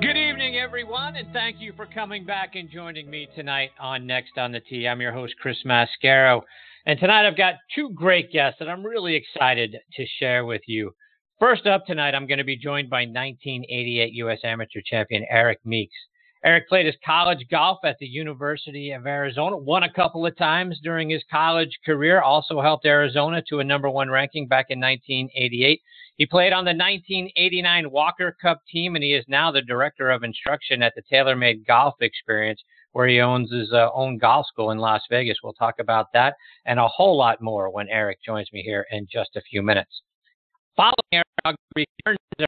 Good evening, everyone, and thank you for coming back and joining me tonight on Next on the Tee. I'm your host, Chris Mascaro, and tonight I've got two great guests that I'm really excited to share with you. First up tonight, I'm going to be joined by 1988 U.S. Amateur champion Eric Meeks. Eric played his college golf at the University of Arizona, won a couple of times during his college career, also helped Arizona to a number one ranking back in 1988. He played on the 1989 Walker Cup team, and he is now the director of instruction at the TaylorMade Golf Experience, where he owns his own golf school in Las Vegas. We'll talk about that and a whole lot more when Eric joins me here in just a few minutes. Following Eric, I'll return to the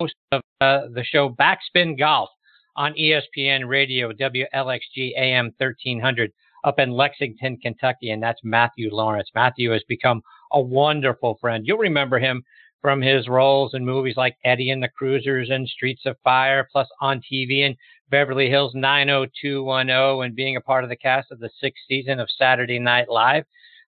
host of the show Backspin Golf on ESPN Radio, WLXG AM 1300 up in Lexington, Kentucky, and that's Matthew Laurance. Matthew has become a wonderful friend. You'll remember him from his roles in movies like Eddie and the Cruisers and Streets of Fire, plus on TV in Beverly Hills 90210 and being a part of the cast of the sixth season of Saturday Night Live.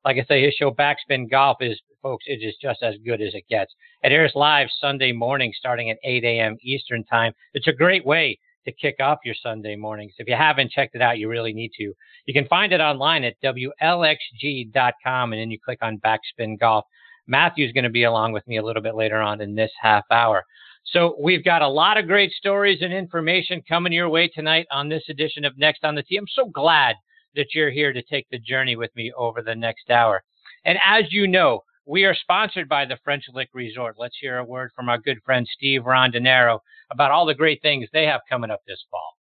Like I say, his show Backspin Golf is, folks, it is just as good as it gets. It airs live Sunday morning starting at 8 a.m. Eastern time. It's a great way to kick off your Sunday mornings. If you haven't checked it out, you really need to. You can find it online at WLXG.com, and then you click on Backspin Golf. Matthew's going to be along with me a little bit later on in this half hour. So we've got a lot of great stories and information coming your way tonight on this edition of Next on the Tee. I'm so glad that you're here to take the journey with me over the next hour. And as you know, we are sponsored by the French Lick Resort. Let's hear a word from our good friend Steve Rondinaro about all the great things they have coming up this fall.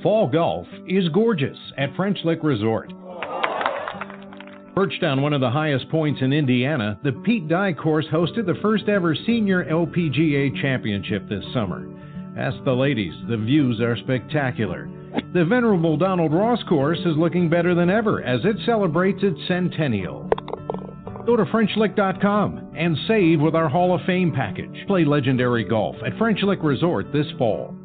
Fall golf is gorgeous at French Lick Resort. Perched on one of the highest points in Indiana, the Pete Dye Course hosted the first ever Senior LPGA Championship this summer. Ask the ladies, the views are spectacular. The venerable Donald Ross Course is looking better than ever as it celebrates its centennial. Go to FrenchLick.com and save with our Hall of Fame package. Play legendary golf at French Lick Resort this fall.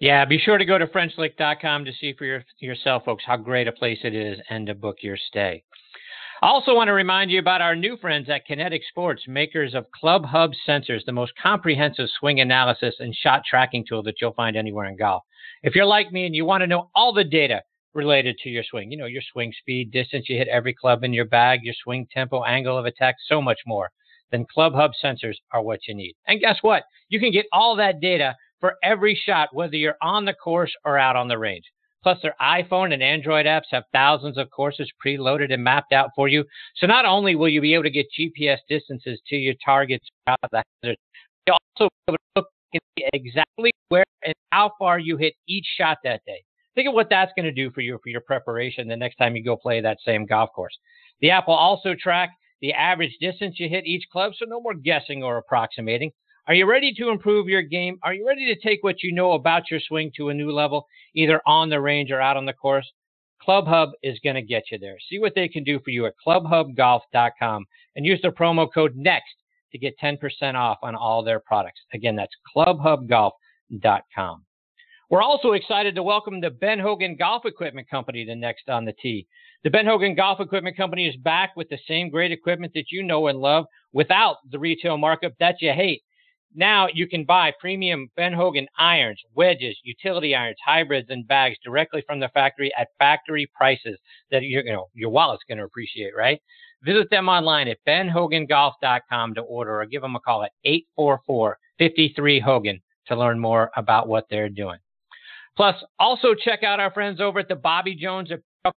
Yeah, be sure to go to FrenchLick.com to see for yourself, folks, how great a place it is and to book your stay. I also want to remind you about our new friends at Kinetic Sports, makers of Club Hub Sensors, the most comprehensive swing analysis and shot tracking tool that you'll find anywhere in golf. If you're like me and you want to know all the data related to your swing, you know, your swing speed, distance you hit every club in your bag, your swing tempo, angle of attack, so much more, then Club Hub Sensors are what you need. And guess what? You can get all that data for every shot, whether you're on the course or out on the range. Plus, their iPhone and Android apps have thousands of courses preloaded and mapped out for you. So not only will you be able to get GPS distances to your targets out of the hazard, you'll also be able to look and see exactly where and how far you hit each shot that day. Think of what that's going to do for you for your preparation the next time you go play that same golf course. The app will also track the average distance you hit each club, so no more guessing or approximating. Are you ready to improve your game? Are you ready to take what you know about your swing to a new level, either on the range or out on the course? Club Hub is going to get you there. See what they can do for you at clubhubgolf.com and use the promo code NEXT to get 10% off on all their products. Again, that's clubhubgolf.com. We're also excited to welcome the Ben Hogan Golf Equipment Company to Next on the Tee. The Ben Hogan Golf Equipment Company is back with the same great equipment that you know and love without the retail markup that you hate. Now you can buy premium Ben Hogan irons, wedges, utility irons, hybrids, and bags directly from the factory at factory prices that your wallet's going to appreciate, right? Visit them online at benhogangolf.com to order or give them a call at 844-53-HOGAN to learn more about what they're doing. Plus, also check out our friends over at the Bobby Jones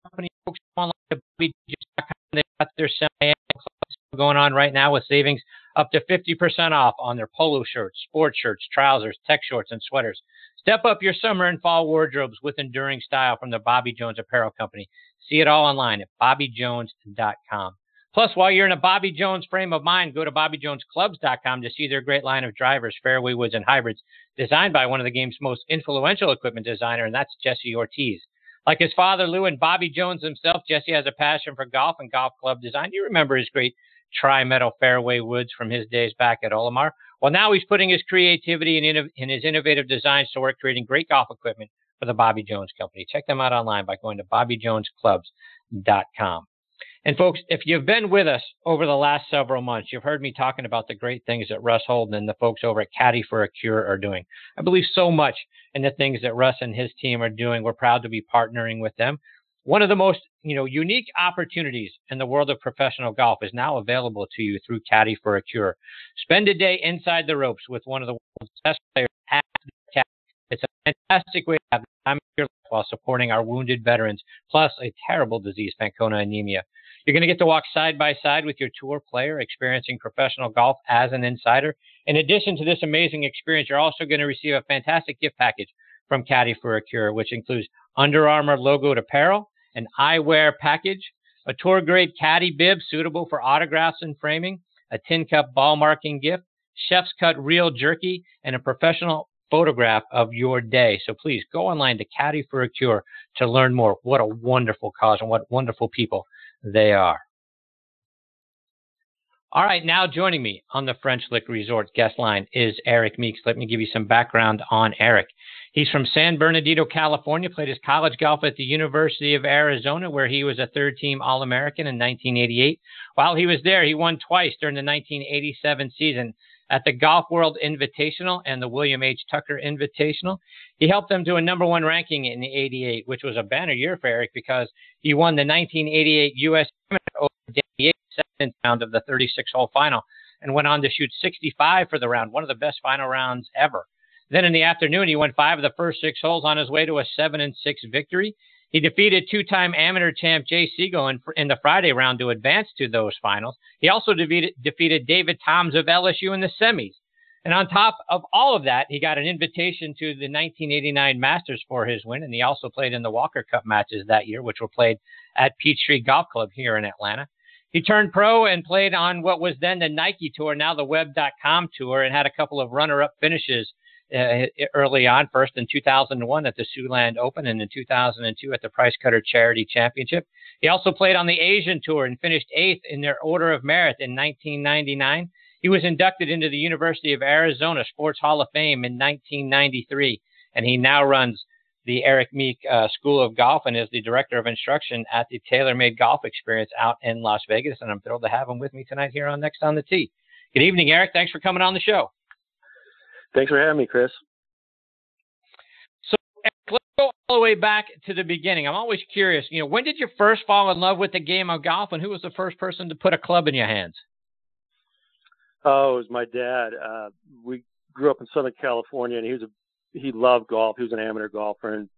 Company. Folks, online at BobbyJones.com. They've got their semi-annual clubs going on right now with savings up to 50% off on their polo shirts, sports shirts, trousers, tech shorts, and sweaters. Step up your summer and fall wardrobes with enduring style from the Bobby Jones Apparel Company. See it all online at BobbyJones.com. Plus, while you're in a Bobby Jones frame of mind, go to BobbyJonesClubs.com to see their great line of drivers, fairway woods, and hybrids, designed by one of the game's most influential equipment designer, and that's Jesse Ortiz. Like his father, Lou, and Bobby Jones himself, Jesse has a passion for golf and golf club design. Do you remember his great tri-metal fairway woods from his days back at Olimar? Well, now he's putting his creativity and his innovative designs to work, creating great golf equipment for the Bobby Jones Company. Check them out online by going to BobbyJonesClubs.com. And folks, if you've been with us over the last several months, you've heard me talking about the great things that Russ Holden and the folks over at Caddy for a Cure are doing. I believe so much in the things that Russ and his team are doing. We're proud to be partnering with them. One of the most, unique opportunities in the world of professional golf is now available to you through Caddy for a Cure. Spend a day inside the ropes with one of the world's best players at Caddy. It's a fantastic way to have the time of your life while supporting our wounded veterans, plus a terrible disease, Fanconi anemia. You're going to get to walk side by side with your tour player, experiencing professional golf as an insider. In addition to this amazing experience, you're also going to receive a fantastic gift package from Caddy for a Cure, which includes Under Armour logoed apparel, an eyewear package, a tour-grade caddy bib suitable for autographs and framing, a tin cup ball marking gift, chef's cut real jerky, and a professional photograph of your day. So please go online to Caddy for a Cure to learn more. What a wonderful cause and what wonderful people they are. All right, now joining me on the French Lick Resort guest line is Eric Meeks. Let me give you some background on Eric. He's from San Bernardino, California, played his college golf at the University of Arizona, where he was a third-team All-American in 1988. While he was there, he won twice during the 1987 season at the Golf World Invitational and the William H. Tucker Invitational. He helped them to a number one ranking in the 88, which was a banner year for Eric because he won the 1988 U.S. Amateur over the 87th round of the 36-hole final and went on to shoot 65 for the round, one of the best final rounds ever. Then in the afternoon, he won 5 of the first 6 holes on his way to a 7-6 victory. He defeated two-time amateur champ Jay Sigel in the Friday round to advance to those finals. He also defeated David Toms of LSU in the semis. And on top of all of that, he got an invitation to the 1989 Masters for his win, and he also played in the Walker Cup matches that year, which were played at Peachtree Golf Club here in Atlanta. He turned pro and played on what was then the Nike Tour, now the Web.com Tour, and had a couple of runner-up finishes early on, first in 2001 at the Siouxland Open and in 2002 at the Price Cutter Charity Championship. He also played on the Asian Tour and finished 8th in their Order of Merit in 1999. He was inducted into the University of Arizona Sports Hall of Fame in 1993, and he now runs the Eric Meek School of Golf and is the Director of Instruction at the TaylorMade Golf Experience out in Las Vegas, and I'm thrilled to have him with me tonight here on Next on the Tee. Good evening, Eric. Thanks for coming on the show. Thanks for having me, Chris. So, Eric, let's go all the way back to the beginning. I'm always curious, when did you first fall in love with the game of golf, and who was the first person to put a club in your hands? Oh, it was my dad. We grew up in Southern California, and he loved golf. He was an amateur golfer, and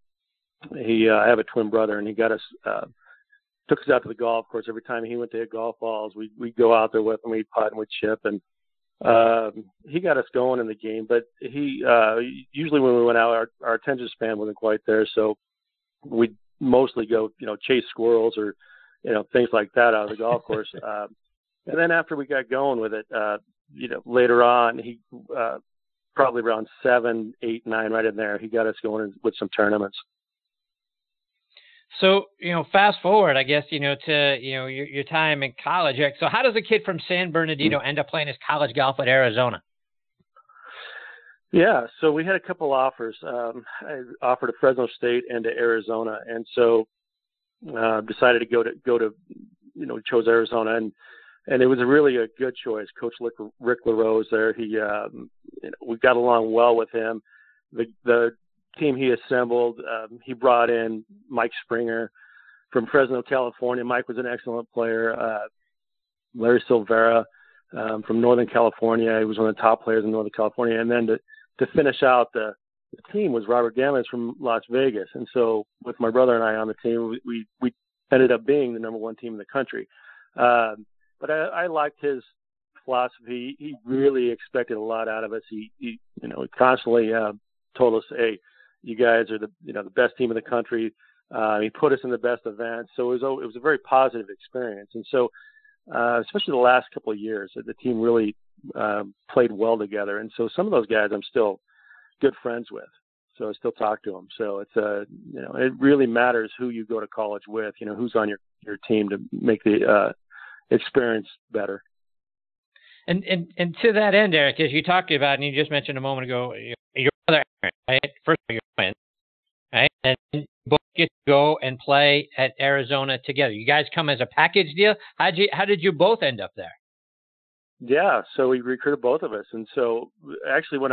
I have a twin brother, and he took us out to the golf course. Every time he went to hit golf balls, we'd go out there with him, we'd putt and we'd chip, and he got us going in the game, but usually when we went out, our attention span wasn't quite there. So we'd mostly go, chase squirrels or, things like that out of the golf course. And then after we got going with it, later on, he, probably around 7, 8, 9, right in there, he got us going with some tournaments. So, fast forward, I guess, to, your time in college. So how does a kid from San Bernardino end up playing his college golf at Arizona? Yeah, so we had a couple offers. I offered to Fresno State and to Arizona. And so decided to go to, chose Arizona. And it was really a good choice. Coach Rick LaRose there, he we got along well with him. The team he assembled, he brought in Mike Springer from Fresno, California. Mike was an excellent player. Larry Silvera from Northern California. He was one of the top players in Northern California. And then to finish out the team was Robert Gamez from Las Vegas. And so with my brother and I on the team, we ended up being the number one team in the country. But I liked his philosophy. He really expected a lot out of us. He constantly told us, hey, you guys are the best team in the country. He put us in the best events. So it was a very positive experience. And so, especially the last couple of years, the team really played well together. And so some of those guys I'm still good friends with. So I still talk to them. So it's it really matters who you go to college with, who's on your team to make the experience better. And to that end, Eric, as you talked about, and you just mentioned a moment ago, your brother, right? First of all, you win, right? And both get to go and play at Arizona together? You guys come as a package deal? How did you both end up there? Yeah, so we recruited both of us. And so actually when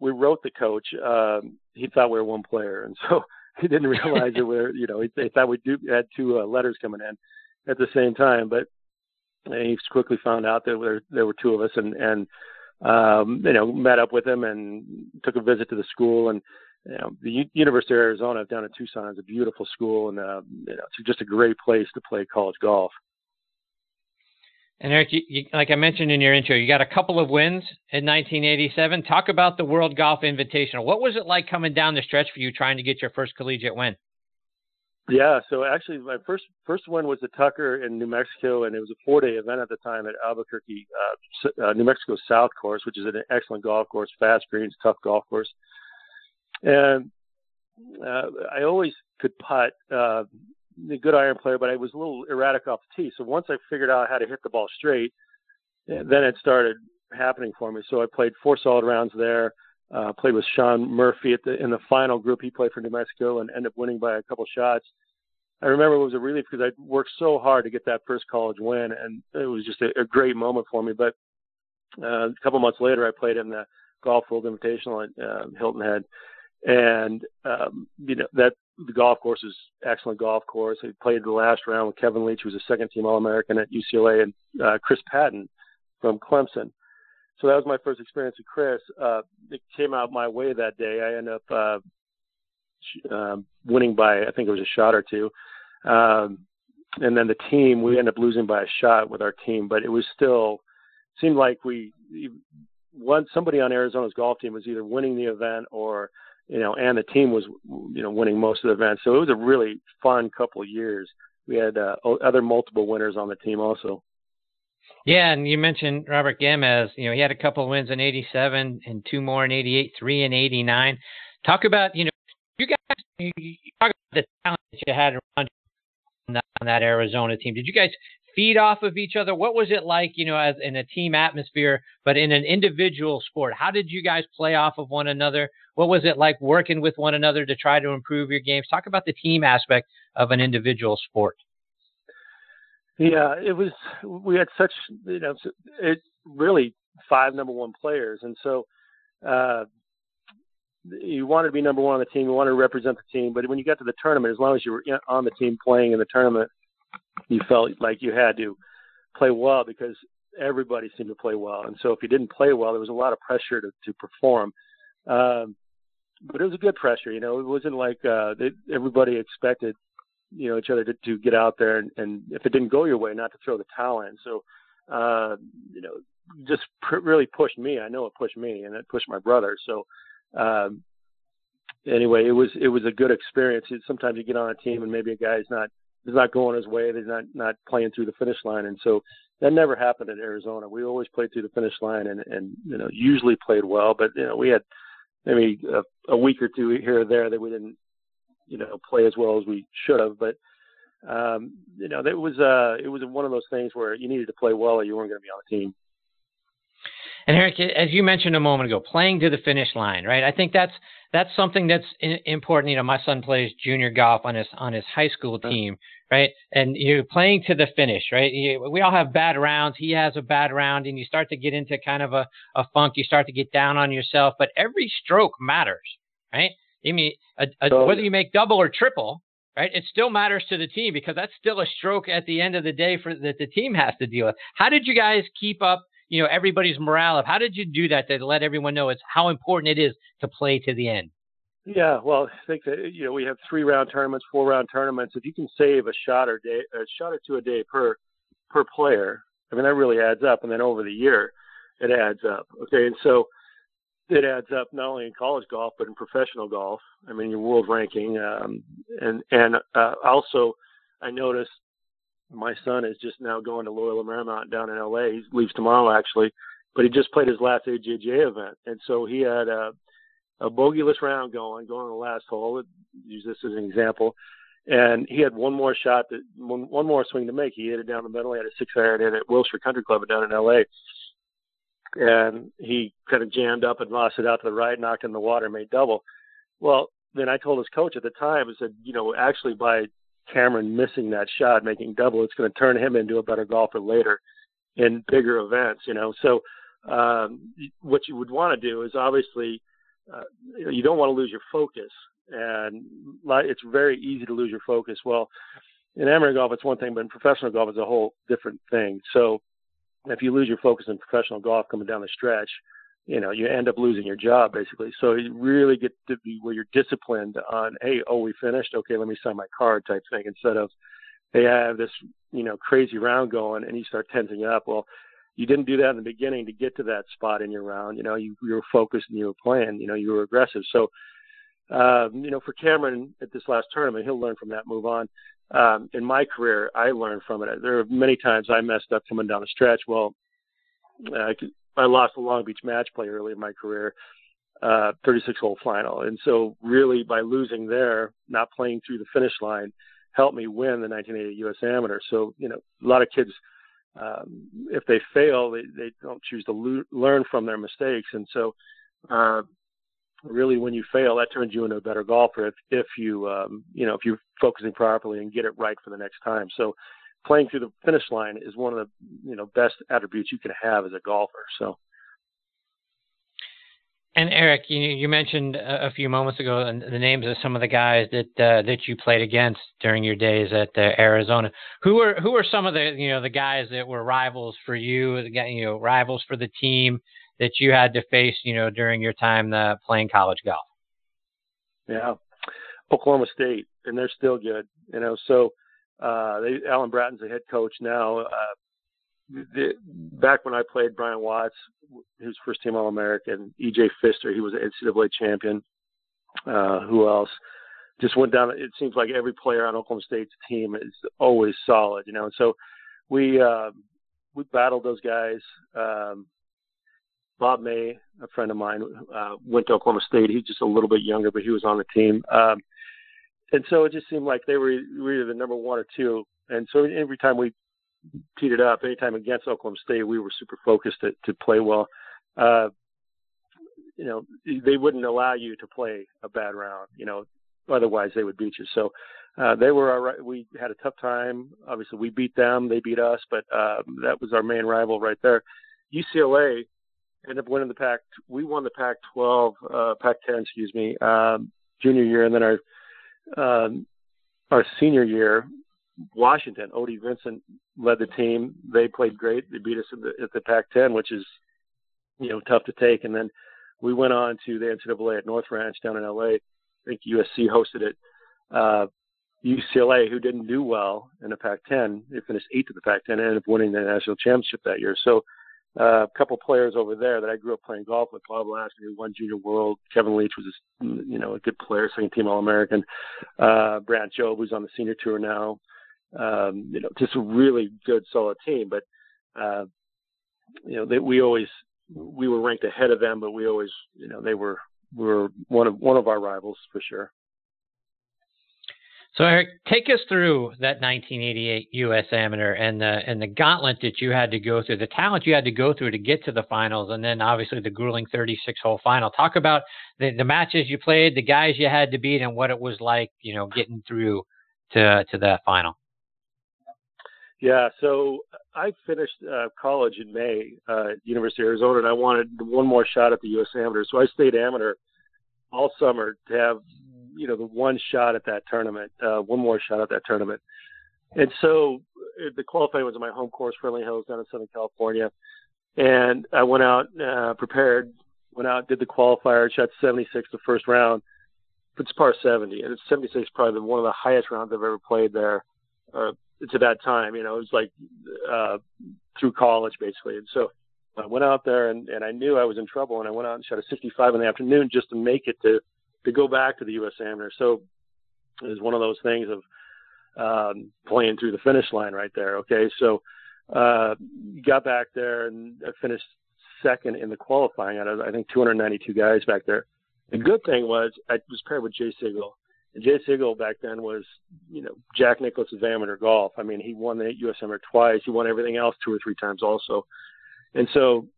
we wrote the coach, he thought we were one player. And so he didn't realize that they thought we had two letters coming in at the same time. But he quickly found out that there were two of us and met up with him and took a visit to the school. And, you know, the University of Arizona down in Tucson is a beautiful school, and it's just a great place to play college golf. And Eric, you, like I mentioned in your intro, you got a couple of wins in 1987. Talk about the World Golf Invitational. What was it like coming down the stretch for you trying to get your first collegiate win? Yeah, so actually my first win was the Tucker in New Mexico, and it was a four-day event at the time at Albuquerque, New Mexico South course, which is an excellent golf course, fast greens, tough golf course. And I always could putt, a good iron player, but I was a little erratic off the tee. So once I figured out how to hit the ball straight, then it started happening for me. So I played four solid rounds there, played with Sean Murphy in the final group. He played for New Mexico and ended up winning by a couple shots. I remember it was a relief because I worked so hard to get that first college win, and it was just a great moment for me. But a couple months later, I played in the Golf World Invitational at Hilton Head. And, the golf course is excellent golf course. I played the last round with Kevin Leach, who was a second-team All-American at UCLA, and Chris Patton from Clemson. So that was my first experience with Chris. It came out my way that day. I ended up winning by, I think it was a shot or two. And then the team, we ended up losing by a shot with our team, but it was still seemed like somebody on Arizona's golf team was either winning the event or – and the team was, winning most of the events. So it was a really fun couple of years. We had other multiple winners on the team also. Yeah, and you mentioned Robert Gamez. He had a couple of wins in 87 and two more in 88, three in 89. Talk about, you guys, you talk about the talent that you had around on that Arizona team. Did you guys feed off of each other? What was it like, as in a team atmosphere, but in an individual sport? How did you guys play off of one another? What was it like working with one another to try to improve your games? Talk about the team aspect of an individual sport. Yeah, we had such, it really five number one players. And so you wanted to be number one on the team. You wanted to represent the team. But when you got to the tournament, as long as you were on the team playing in the tournament, you felt like you had to play well because everybody seemed to play well. And so if you didn't play well, there was a lot of pressure to perform. But it was a good pressure. It wasn't like everybody expected, each other to get out there. And if it didn't go your way, not to throw the towel in. So, just really pushed me. I know it pushed me, and it pushed my brother. So anyway, it was a good experience. Sometimes you get on a team and maybe a guy's not, it's not going his way. They're not playing through the finish line. And so that never happened in Arizona. We always played through the finish line and usually played well. But, we had maybe a week or two here or there that we didn't, play as well as we should have. But, it was one of those things where you needed to play well or you weren't going to be on the team. And Eric, as you mentioned a moment ago, playing to the finish line, right? I think that's something that's important. My son plays junior golf on his high school team, right? And you're playing to the finish, right? We all have bad rounds. He has a bad round, and you start to get into kind of a funk. You start to get down on yourself, but every stroke matters, right? I mean, whether you make double or triple, right? It still matters to the team because that's still a stroke at the end of the day that the team has to deal with. How did you guys keep up everybody's morale up? How did you do that to let everyone know how important it is to play to the end? Yeah, well, I think that, we have 3-round tournaments, 4-round tournaments. If you can save a shot or two a day per player, I mean, that really adds up. And then over the year, it adds up. Okay. And so it adds up not only in college golf, but in professional golf. I mean, your world ranking. Also I noticed, my son is just now going to Loyola Marymount down in L.A. He leaves tomorrow, actually, but he just played his last AJJ event. And so he had a bogeyless round going to the last hole. Use this as an example. And he had one more shot, one more swing to make. He hit it down the middle. He had a 6-iron in at Wilshire Country Club down in L.A. And he kind of jammed up and lost it out to the right, knocked in the water, made double. Well, then I told his coach at the time, I said, you know, actually by Cameron missing that shot, making double, it's going to turn him into a better golfer later in bigger events, you know. So what you would want to do is obviously you don't want to lose your focus. And it's very easy to lose your focus. Well, in amateur golf, it's one thing, but in professional golf, it's a whole different thing. So if you lose your focus in professional golf coming down the stretch, you know, you end up losing your job, basically. So you really get to be where you're disciplined on, hey, oh, we finished. Okay, let me sign my card type thing, instead of, hey, I have this, you know, crazy round going, and you start tensing up. Well, you didn't do that in the beginning to get to that spot in your round. You know, you were focused and you were playing. You know, you were aggressive. So, you know, for Cameron at this last tournament, he'll learn from that, move on. In my career, I learned from it. There are many times I messed up coming down the stretch. Well, I lost a Long Beach match play early in my career, 36-hole final. And so really by losing there, not playing through the finish line, helped me win the 1980 U.S. Amateur. So, you know, a lot of kids, if they fail, they don't choose to learn from their mistakes. And so really when you fail, that turns you into a better golfer if you, you know, if you're focusing properly and get it right for the next time. So playing through the finish line is one of the, you know, best attributes you can have as a golfer. So. And Eric, you mentioned a few moments ago the names of some of the guys that you played against during your days at Arizona. Who are some of the, you know, the guys that were rivals for you, you know, rivals for the team that you had to face, you know, during your time playing college golf? Yeah, Oklahoma State, and they're still good, you know. So Alan Bratton's the head coach now. Back when I played, Brian Watts, who's first team All-American, E.J. Pfister, he was an NCAA champion. Who else? Just went down. It seems like every player on Oklahoma State's team is always solid, you know. And so we battled those guys. Bob May, a friend of mine, went to Oklahoma State. He's just a little bit younger, but he was on the team. And so it just seemed like they were either the number one or two. And so every time we teed it up, anytime against Oklahoma State, we were super focused to play well. You know, they wouldn't allow you to play a bad round, you know, otherwise they would beat you. So they were all right. We had a tough time. Obviously, we beat them. They beat us, but that was our main rival right there. UCLA ended up winning the Pac. We won the Pac-10, excuse me, junior year, and then our senior year, Washington, Odie Vincent led the team. They played great. They beat us at the Pac-10, which is, you know, tough to take. And then we went on to the NCAA at North Ranch down in LA. I think USC hosted it. UCLA, who didn't do well in the Pac-10, they finished 8th in the Pac-10 and ended up winning the national championship that year. So a couple players over there that I grew up playing golf with, Bob Lashley, who won Junior World. Kevin Leach was, you know, a good player, second team All-American. Brant Jobe, who's on the senior tour now. You know, just a really good, solid team. But, you know, we were ranked ahead of them, but we always, you know, we were one of our rivals for sure. So, Eric, take us through that 1988 U.S. Amateur and the gauntlet that you had to go through, the talent you had to go through to get to the finals, and then obviously the grueling 36-hole final. Talk about the matches you played, the guys you had to beat, and what it was like, you know, getting through to that final. Yeah, so I finished college in May at University of Arizona, and I wanted one more shot at the U.S. Amateur. So I stayed amateur all summer to have, you know, the one shot at that tournament, one more shot at that tournament. And so the qualifying was in my home course, Friendly Hills, down in Southern California. And I went out prepared, went out, did the qualifier, shot 76 the first round. It's par 70, and it's 76 probably one of the highest rounds I've ever played there. To that time, you know, it was like through college basically. And so I went out there and I knew I was in trouble, and I went out and shot a 65 in the afternoon just to make it to go back to the U.S. Amateur. So it was one of those things of playing through the finish line right there. Okay. So got back there and I finished second in the qualifying out of, I think, 292 guys back there. The good thing was I was paired with Jay Sigel. And Jay Sigel back then was, you know, Jack Nicklaus's amateur golf. I mean, he won the U.S. Amateur twice. He won everything else two or three times also. And so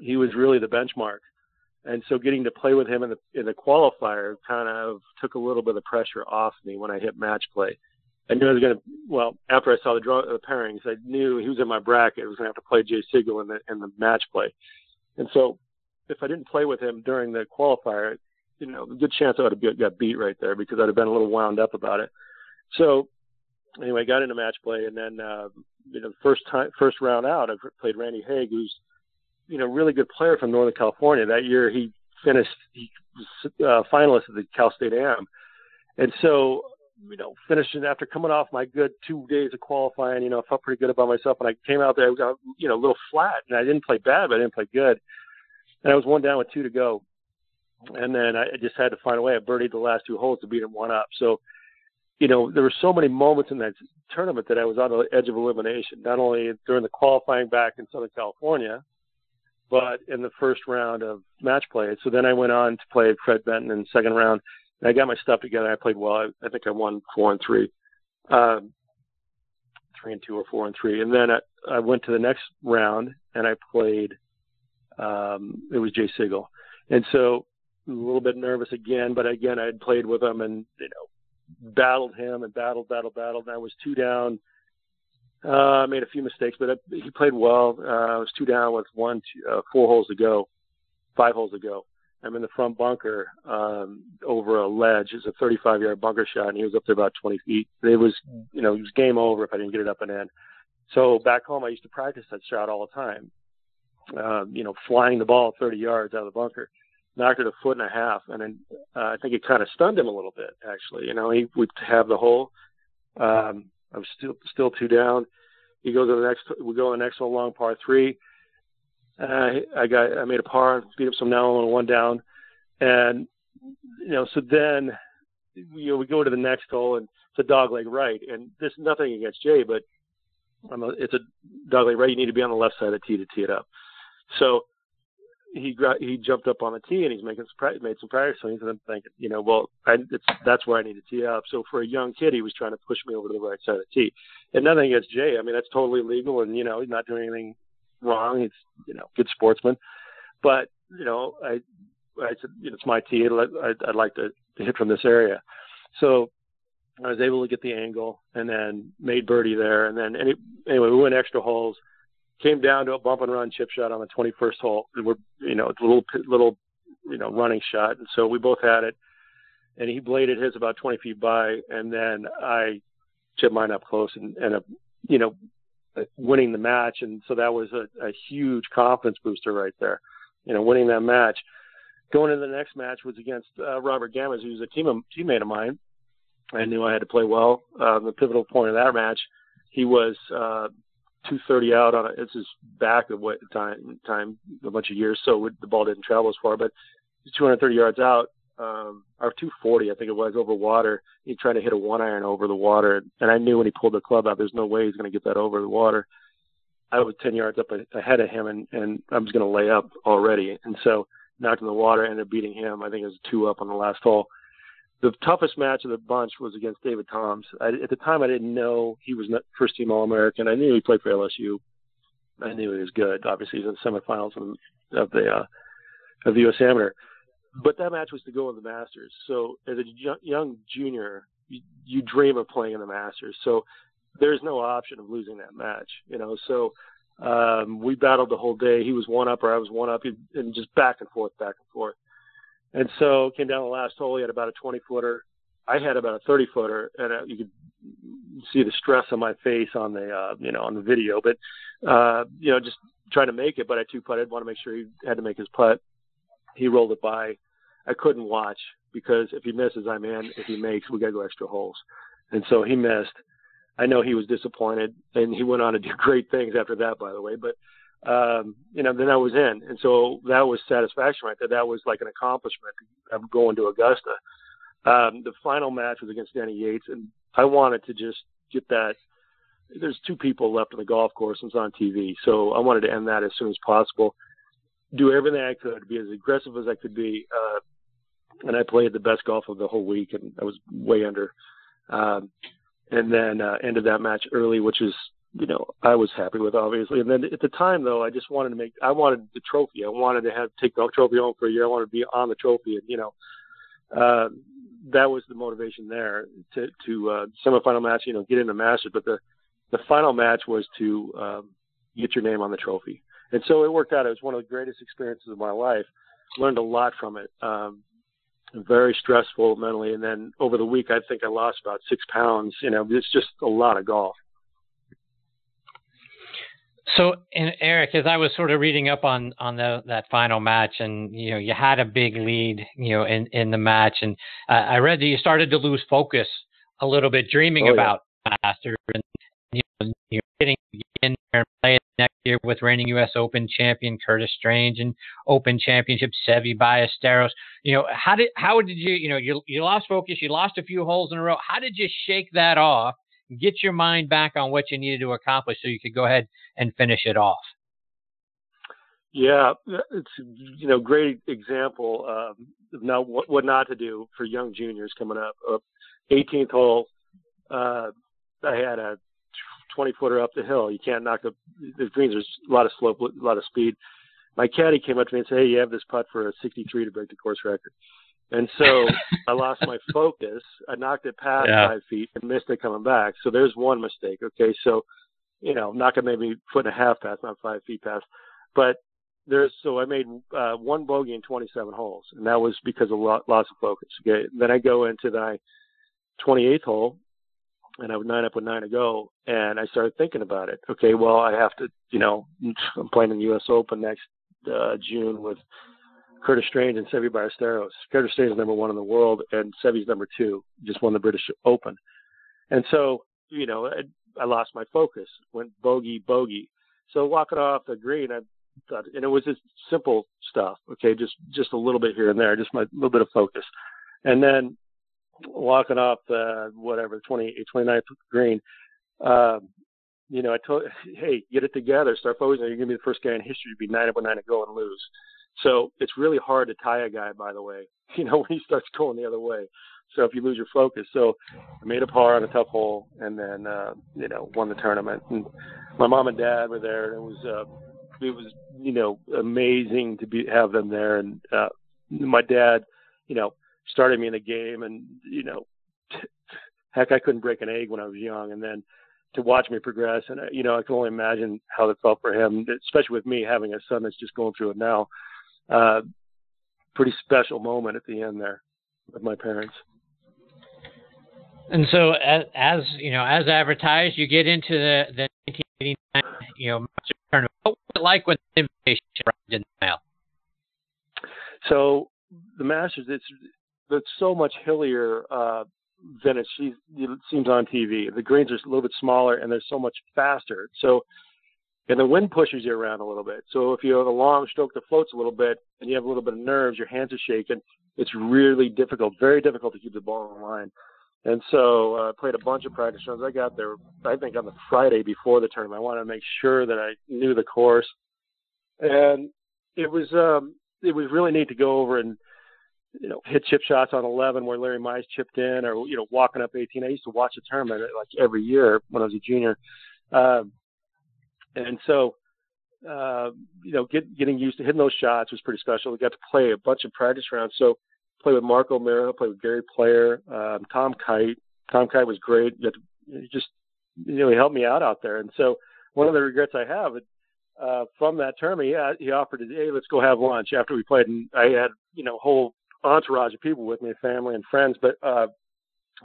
he was really the benchmark. And so getting to play with him in the qualifier kind of took a little bit of pressure off me when I hit match play. I knew I was going to, well, after I saw the pairings, I knew he was in my bracket. I was going to have to play Jay Sigel in the match play. And so if I didn't play with him during the qualifier, you know, good chance I would have got beat right there because I'd have been a little wound up about it. So anyway, I got into match play. And then, you know, first round out, I played Randy Haig, who's, you know, really good player from Northern California. That year he was finalist at the Cal State Am. And so, you know, finishing after coming off my good 2 days of qualifying, you know, I felt pretty good about myself. When I came out there, I was, you know, a little flat, and I didn't play bad, but I didn't play good. And I was one down with two to go. And then I just had to find a way. I birdied the last two holes to beat him 1-up. So, you know, there were so many moments in that tournament that I was on the edge of elimination, not only during the qualifying back in Southern California, but in the first round of match play. So then I went on to play Fred Benton in the second round. I got my stuff together. I played well. I think I won 4 and 3, 3 and 2 or 4 and 3. And then I went to the next round and I played. It was Jay Sigel, and so a little bit nervous again. But again, I had played with him and, you know, battled him and battled. And I was 2 down. I made a few mistakes, but he played well. I was 2 down with 4 holes to go, 5 holes to go. I'm in the front bunker over a ledge. It's a 35-yard bunker shot, and he was up there about 20 feet. It was, you know, it was game over if I didn't get it up and in. So back home, I used to practice that shot all the time. You know, flying the ball 30 yards out of the bunker, knocked it a foot and a half, and then I think it kind of stunned him a little bit. Actually, you know, he would have the hole. I'm still 2 down. He goes to the next. We go to the next one, long par 3. I made a par, beat up some now on 1 down, and, you know, so then, you know, we go to the next hole and it's a dogleg right, and there's nothing against Jay, but it's a dogleg right. You need to be on the left side of the tee to tee it up. So he jumped up on the tee and he's made some prior swings, and I'm thinking, you know, well, that's where I need to tee up. So for a young kid, he was trying to push me over to the right side of the tee, and nothing against Jay. I mean, that's totally legal, and, you know, he's not doing anything wrong. It's, you know, good sportsman, but, you know, I said, you know, it's my tee. I'd like to hit from this area. So I was able to get the angle and then made birdie there. And then anyway, we went extra holes, came down to a bump and run chip shot on the 21st hole. And we're, you know, it's a little, you know, running shot. And so we both had it, and he bladed his about 20 feet by, and then I chipped mine up close and you know, winning the match. And so that was a huge confidence booster right there, you know, winning that match. Going into the next match was against Robert Gamez, who's a teammate of mine. I knew I had to play well. The pivotal point of that match, he was 230 out on it's his back of what time a bunch of years, so the ball didn't travel as far, but 230 yards out, or 240, I think it was, over water. He tried to hit a 1-iron over the water, and I knew when he pulled the club out, there's no way he's going to get that over the water. I was 10 yards up ahead of him, and I was going to lay up already. And so knocked in the water, ended up beating him. I think it was 2-up on the last hole. The toughest match of the bunch was against David Toms. At the time, I didn't know he was first-team All-American. I knew he played for LSU. I knew he was good. Obviously, he's in the semifinals of the U.S. Amateur. But that match was to go in the Masters. So as a young junior, you dream of playing in the Masters. So there's no option of losing that match, you know. So we battled the whole day. He was 1-up or I was 1-up, and just back and forth. And so came down the last hole. He had about a 20-footer. I had about a 30-footer, and you could see the stress on my face on the you know, on the video. But you know, just trying to make it. But I two-putted. Want to make sure he had to make his putt. He rolled it by. I couldn't watch because if he misses, I'm in. If he makes, we got to go extra holes. And so he missed. I know he was disappointed, and he went on to do great things after that, by the way. But, you know, then I was in. And so that was satisfaction right there. That was like an accomplishment. I'm going to Augusta. The final match was against Danny Yates, and I wanted to just get that. There's 2 people left on the golf course, and it's on TV. So I wanted to end that as soon as possible. Do everything I could, be as aggressive as I could be. And I played the best golf of the whole week, and I was way under. And then ended that match early, which is you know, I was happy with, obviously. And then at the time, though, I just wanted to make, I wanted the trophy. I wanted to have, take the trophy home for a year. I wanted to be on the trophy. And, you know, that was the motivation there to semifinal match, you know, get into Masters. But the final match was to get your name on the trophy. And so it worked out. It was one of the greatest experiences of my life. Learned a lot from it. Very stressful mentally. And then over the week, I think I lost about 6 pounds. You know, it's just a lot of golf. So, and Eric, as I was sort of reading up on that final match, and, you know, you had a big lead, you know, in the match. And I read that you started to lose focus a little bit, dreaming about Masters. And, you know, you're getting in there and playing next year with reigning U.S. Open champion Curtis Strange and Open Championship Seve Ballesteros. You know, how did you lost focus, you lost a few holes in a row. How did you shake that off, get your mind back on what you needed to accomplish so you could go ahead and finish it off? Yeah, it's, you know, great example of what not to do for young juniors coming up. 18th hole, I had a 20-footer up the hill. You can't knock up the greens. There's a lot of slope, a lot of speed. My caddy came up to me and said, "Hey, you have this putt for a 63 to break the course record." And so I lost my focus. I knocked it past 5 feet and missed it coming back. So there's one mistake. Okay. So, you know, knocking maybe foot and a half past, not 5 feet past. But so I made one bogey in 27 holes. And that was because of loss of focus. Okay. Then I go into the 28th hole and I was 9 up with 9 to go. And I started thinking about it. Okay. Well, I have to, you know, I'm playing in the U.S. Open next June with Curtis Strange and Seve Ballesteros. Curtis Strange is number one in the world, and Seve's number two. Just won the British Open. And so, you know, I lost my focus. Went bogey. So walking off the green, I thought, and it was just simple stuff. Okay, just a little bit here and there, just my little bit of focus. And then walking off the 29th green, you know, I told, hey, get it together, start focusing. You're going to be the first guy in history to be 9 up with 9 to go and lose. So it's really hard to tie a guy, by the way, you know, when he starts going the other way. So if you lose your focus. So I made a par on a tough hole and then, you know, won the tournament. And my mom and dad were there. And it was, you know, amazing to have them there. And my dad, you know, started me in the game and, you know, heck, I couldn't break an egg when I was young. And then to watch me progress. And, you know, I can only imagine how that felt for him, especially with me having a son that's just going through it now. Pretty special moment at the end there with my parents. And so as you know, as advertised, you get into the 1989, you know, Masters tournament. What was it like when the invitation arrived in the mail? So the Masters, it's so much hillier than it seems on TV. The greens are a little bit smaller and they're so much faster. So, and the wind pushes you around a little bit. So if you have a long stroke that floats a little bit and you have a little bit of nerves, your hands are shaking, it's really difficult, very difficult to keep the ball in line. And so I played a bunch of practice rounds. I got there, I think, on the Friday before the tournament. I wanted to make sure that I knew the course. And it was really neat to go over and, you know, hit chip shots on 11 where Larry Mize chipped in or, you know, walking up 18. I used to watch the tournament like every year when I was a junior. And so, you know, getting used to hitting those shots was pretty special. We got to play a bunch of practice rounds. So play with Mark O'Meara, play with Gary Player, Tom Kite. Tom Kite was great. He just, you know, he helped me out there. And so one of the regrets I have from that tournament, he offered, hey, let's go have lunch after we played. And I had, you know, a whole entourage of people with me, family and friends. But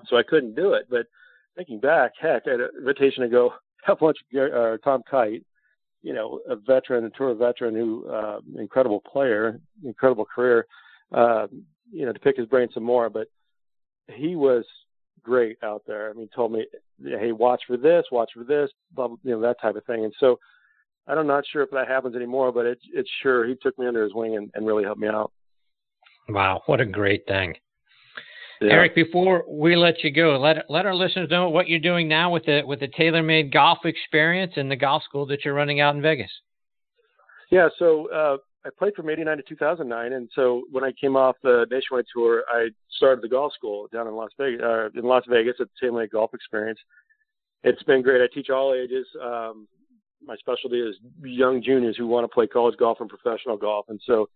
so I couldn't do it. But thinking back, heck, I had an invitation to go have lunch with Tom Kite, you know, a veteran, a tour veteran who, incredible player, incredible career, you know, to pick his brain some more. But he was great out there. I mean, told me, hey, watch for this, blah, blah, you know, that type of thing. And so I'm not sure if that happens anymore, but it's sure he took me under his wing and really helped me out. Wow, what a great thing. Yeah. Eric, before we let you go, let our listeners know what you're doing now with the TaylorMade Golf Experience and the golf school that you're running out in Vegas. Yeah, so I played from 89 to 2009, and so when I came off the nationwide tour, I started the golf school down in Las Vegas at the TaylorMade Golf Experience, it's been great. I teach all ages. My specialty is young juniors who want to play college golf and professional golf. And so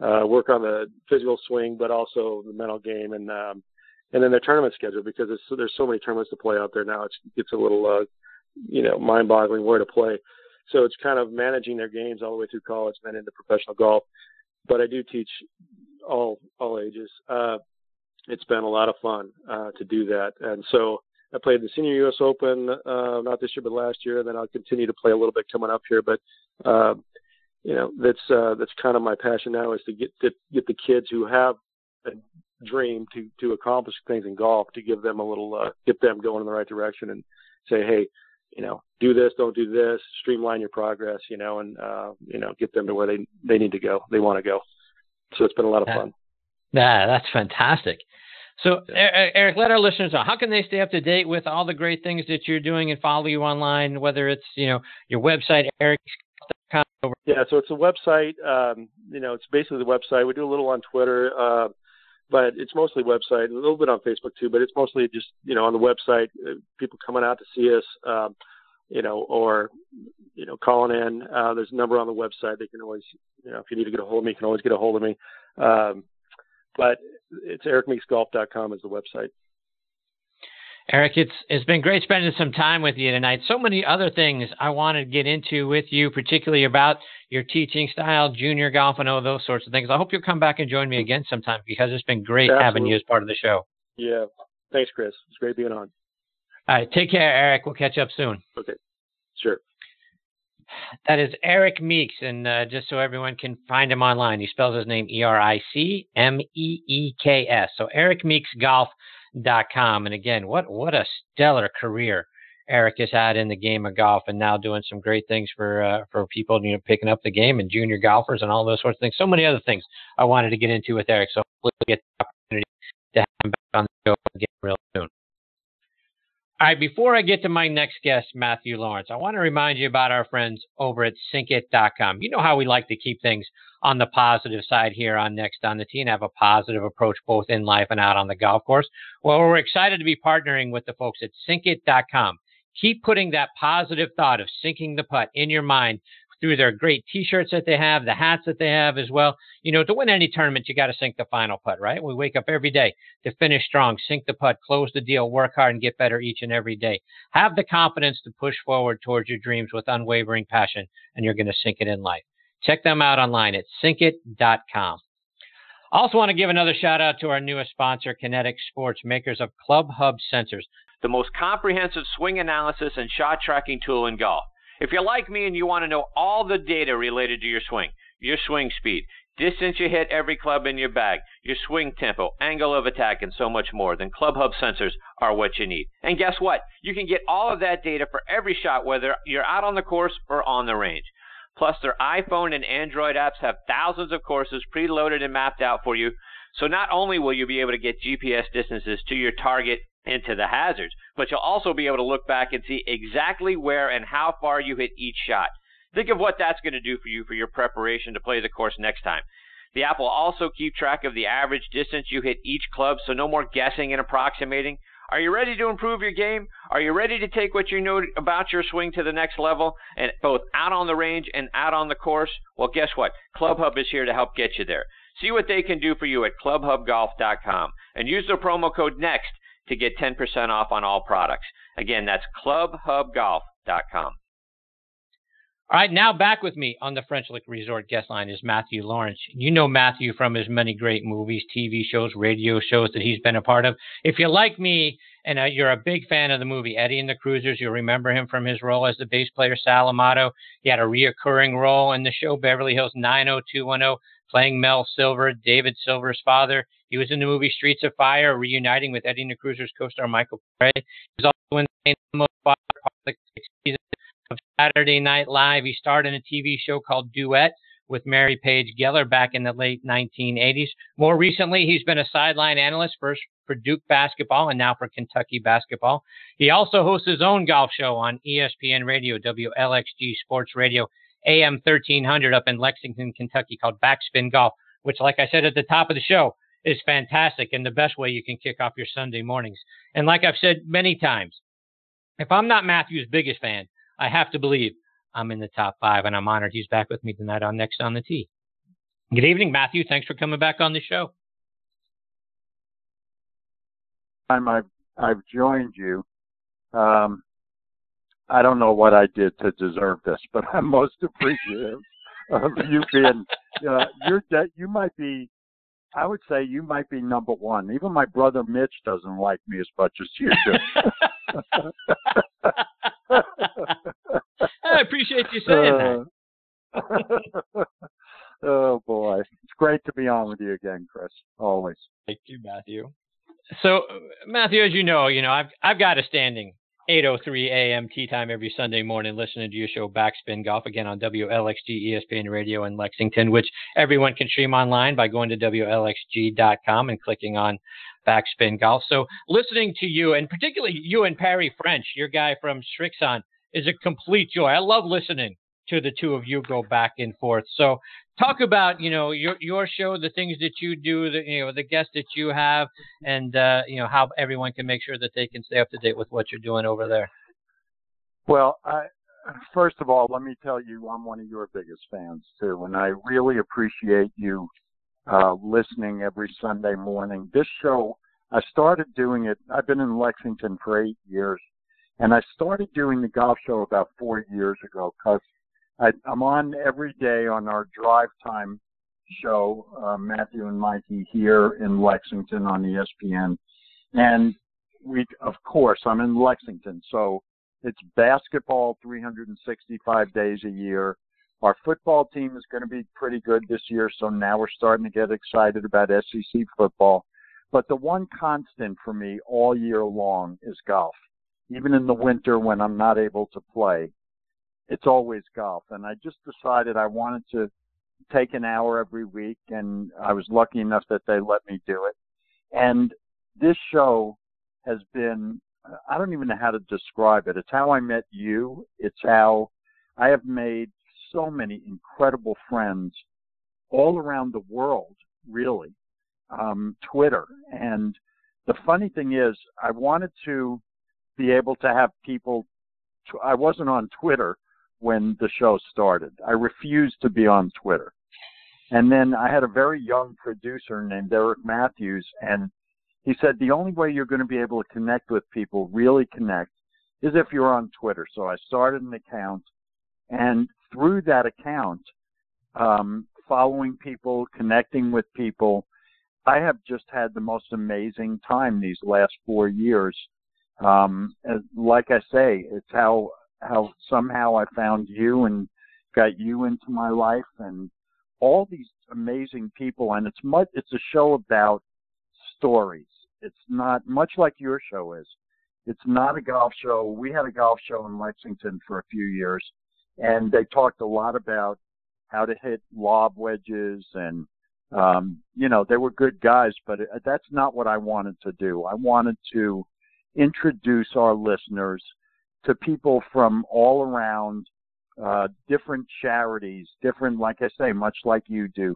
work on the physical swing, but also the mental game and then their tournament schedule, because there's so many tournaments to play out there now. It's a little, mind-boggling where to play. So it's kind of managing their games all the way through college and then into professional golf. But I do teach all ages. It's been a lot of fun to do that. And so I played the senior U.S. Open, not this year, but last year. And then I'll continue to play a little bit coming up here. But, that's kind of my passion now, is to get the kids who have a dream to accomplish things in golf, to give them a little, get them going in the right direction and say, hey, do this, don't do this, streamline your progress, and get them to where they need to go. They want to go. So it's been a lot of fun. Yeah, that's fantastic. So, Eric, let our listeners know, how can they stay up to date with all the great things that you're doing and follow you online, whether it's, your website, ericmeeks.com. Yeah, so it's a website. It's basically the website. We do a little on Twitter, but it's mostly website, a little bit on Facebook too, but it's mostly just, on the website, people coming out to see us, or, calling in. There's a number on the website. They can always, if you need to get a hold of me, you can always get a hold of me. But it's ericmeeksgolf.com is the website. Eric, it's been great spending some time with you tonight. So many other things I wanted to get into with you, particularly about your teaching style, junior golf, and all those sorts of things. I hope you'll come back and join me again sometime, because it's been great having you as part of the show. Yeah. Thanks, Chris. It's great being on. All right. Take care, Eric. We'll catch up soon. Okay. Sure. That is Eric Meeks, and just so everyone can find him online, he spells his name EricMeeks. So ericmeeksgolf.com. And again, what a stellar career Eric has had in the game of golf, and now doing some great things for people, picking up the game, and junior golfers and all those sorts of things. So many other things I wanted to get into with Eric, so hopefully we'll get the opportunity to have him back on the show again real soon. All right, before I get to my next guest, Matthew Laurance, I want to remind you about our friends over at SyncIt.com. You know how we like to keep things on the positive side here on Next on the Tee and have a positive approach both in life and out on the golf course. Well, we're excited to be partnering with the folks at SyncIt.com. Keep putting that positive thought of sinking the putt in your mind through their great T-shirts that they have, the hats that they have as well. To win any tournament, you got to sink the final putt, right? We wake up every day to finish strong, sink the putt, close the deal, work hard, and get better each and every day. Have the confidence to push forward towards your dreams with unwavering passion, and you're going to sink it in life. Check them out online at sinkit.com. I also want to give another shout-out to our newest sponsor, Kinetic Sports, makers of Club Hub Sensors, the most comprehensive swing analysis and shot tracking tool in golf. If you're like me and you want to know all the data related to your swing speed, distance you hit every club in your bag, your swing tempo, angle of attack, and so much more, then Club Hub Sensors are what you need. And guess what? You can get all of that data for every shot, whether you're out on the course or on the range. Plus, their iPhone and Android apps have thousands of courses preloaded and mapped out for you. So not only will you be able to get GPS distances to your target and to the hazards, but you'll also be able to look back and see exactly where and how far you hit each shot. Think of what that's going to do for you for your preparation to play the course next time. The app will also keep track of the average distance you hit each club, so no more guessing and approximating. Are you ready to improve your game? Are you ready to take what you know about your swing to the next level, and both out on the range and out on the course? Well, guess what? Club Hub is here to help get you there. See what they can do for you at clubhubgolf.com, and use the promo code NEXT to get 10% off on all products. Again, that's clubhubgolf.com. All right, now back with me on the French Lick Resort guest line is Matthew Laurance. You know Matthew from his many great movies, TV shows, radio shows that he's been a part of. If you're like me and you're a big fan of the movie Eddie and the Cruisers, you'll remember him from his role as the bass player Salamato. He had a reoccurring role in the show Beverly Hills 90210, playing Mel Silver, David Silver's father. He was in the movie Streets of Fire, reuniting with Eddie and the Cruisers co-star Michael Pare. He was also in the most popular part of the season of Saturday Night Live. He starred in a TV show called Duet with Mary Page Geller back in the late 1980s. More recently, he's been a sideline analyst first for Duke basketball and now for Kentucky basketball. He also hosts his own golf show on ESPN Radio, WLXG Sports Radio, AM 1300 up in Lexington, Kentucky, called Backspin Golf, which, like I said at the top of the show, is fantastic and the best way you can kick off your Sunday mornings. And like I've said many times, if I'm not Matthew's biggest fan, I have to believe I'm in the top five, and I'm honored he's back with me tonight on Next on the Tee. Good evening, Matthew. Thanks for coming back on the show. I've joined you. I don't know what I did to deserve this, but I'm most appreciative of you being. You might be. I would say you might be number one. Even my brother Mitch doesn't like me as much as you do. I appreciate you saying that. Oh, boy. It's great to be on with you again, Chris. Always. Thank you, Matthew. So, Matthew, as you know, I've got a standing 8:03 a.m. tea time every Sunday morning listening to your show Backspin Golf, again on WLXG, ESPN Radio in Lexington, which everyone can stream online by going to WLXG.com and clicking on Backspin Golf. So listening to you, and particularly you and Perry French, your guy from Strixon, is a complete joy. I love listening to the two of you go back and forth. So talk about, your show, the things that you do, the guests that you have, and, how everyone can make sure that they can stay up to date with what you're doing over there. Well, first of all, let me tell you, I'm one of your biggest fans, too, and I really appreciate you listening every Sunday morning. This show, I started doing it. I've been in Lexington for 8 years, and I started doing the golf show about 4 years ago because I'm on every day on our drive time show, Matthew and Mikey here in Lexington on ESPN. And of course, I'm in Lexington. So it's basketball 365 days a year. Our football team is going to be pretty good this year. So now we're starting to get excited about SEC football. But the one constant for me all year long is golf. Even in the winter when I'm not able to play, it's always golf. And I just decided I wanted to take an hour every week, and I was lucky enough that they let me do it. And this show has been, I don't even know how to describe it. It's how I met you. It's how I have made so many incredible friends all around the world, really, Twitter. And the funny thing is, I wanted to be able to have people, I wasn't on Twitter when the show started. I refused to be on Twitter. And then I had a very young producer named Eric Matthews, and he said, the only way you're going to be able to connect with people, really connect, is if you're on Twitter. So I started an account, and through that account, following people, connecting with people, I have just had the most amazing time these last 4 years. Like I say, it's how somehow I found you and got you into my life and all these amazing people. And it's a show about stories. It's not much like your show is. It's not a golf show. We had a golf show in Lexington for a few years, and they talked a lot about how to hit lob wedges and, they were good guys, but that's not what I wanted to do. I wanted to introduce our listeners to people from all around, different charities, different, like I say, much like you do,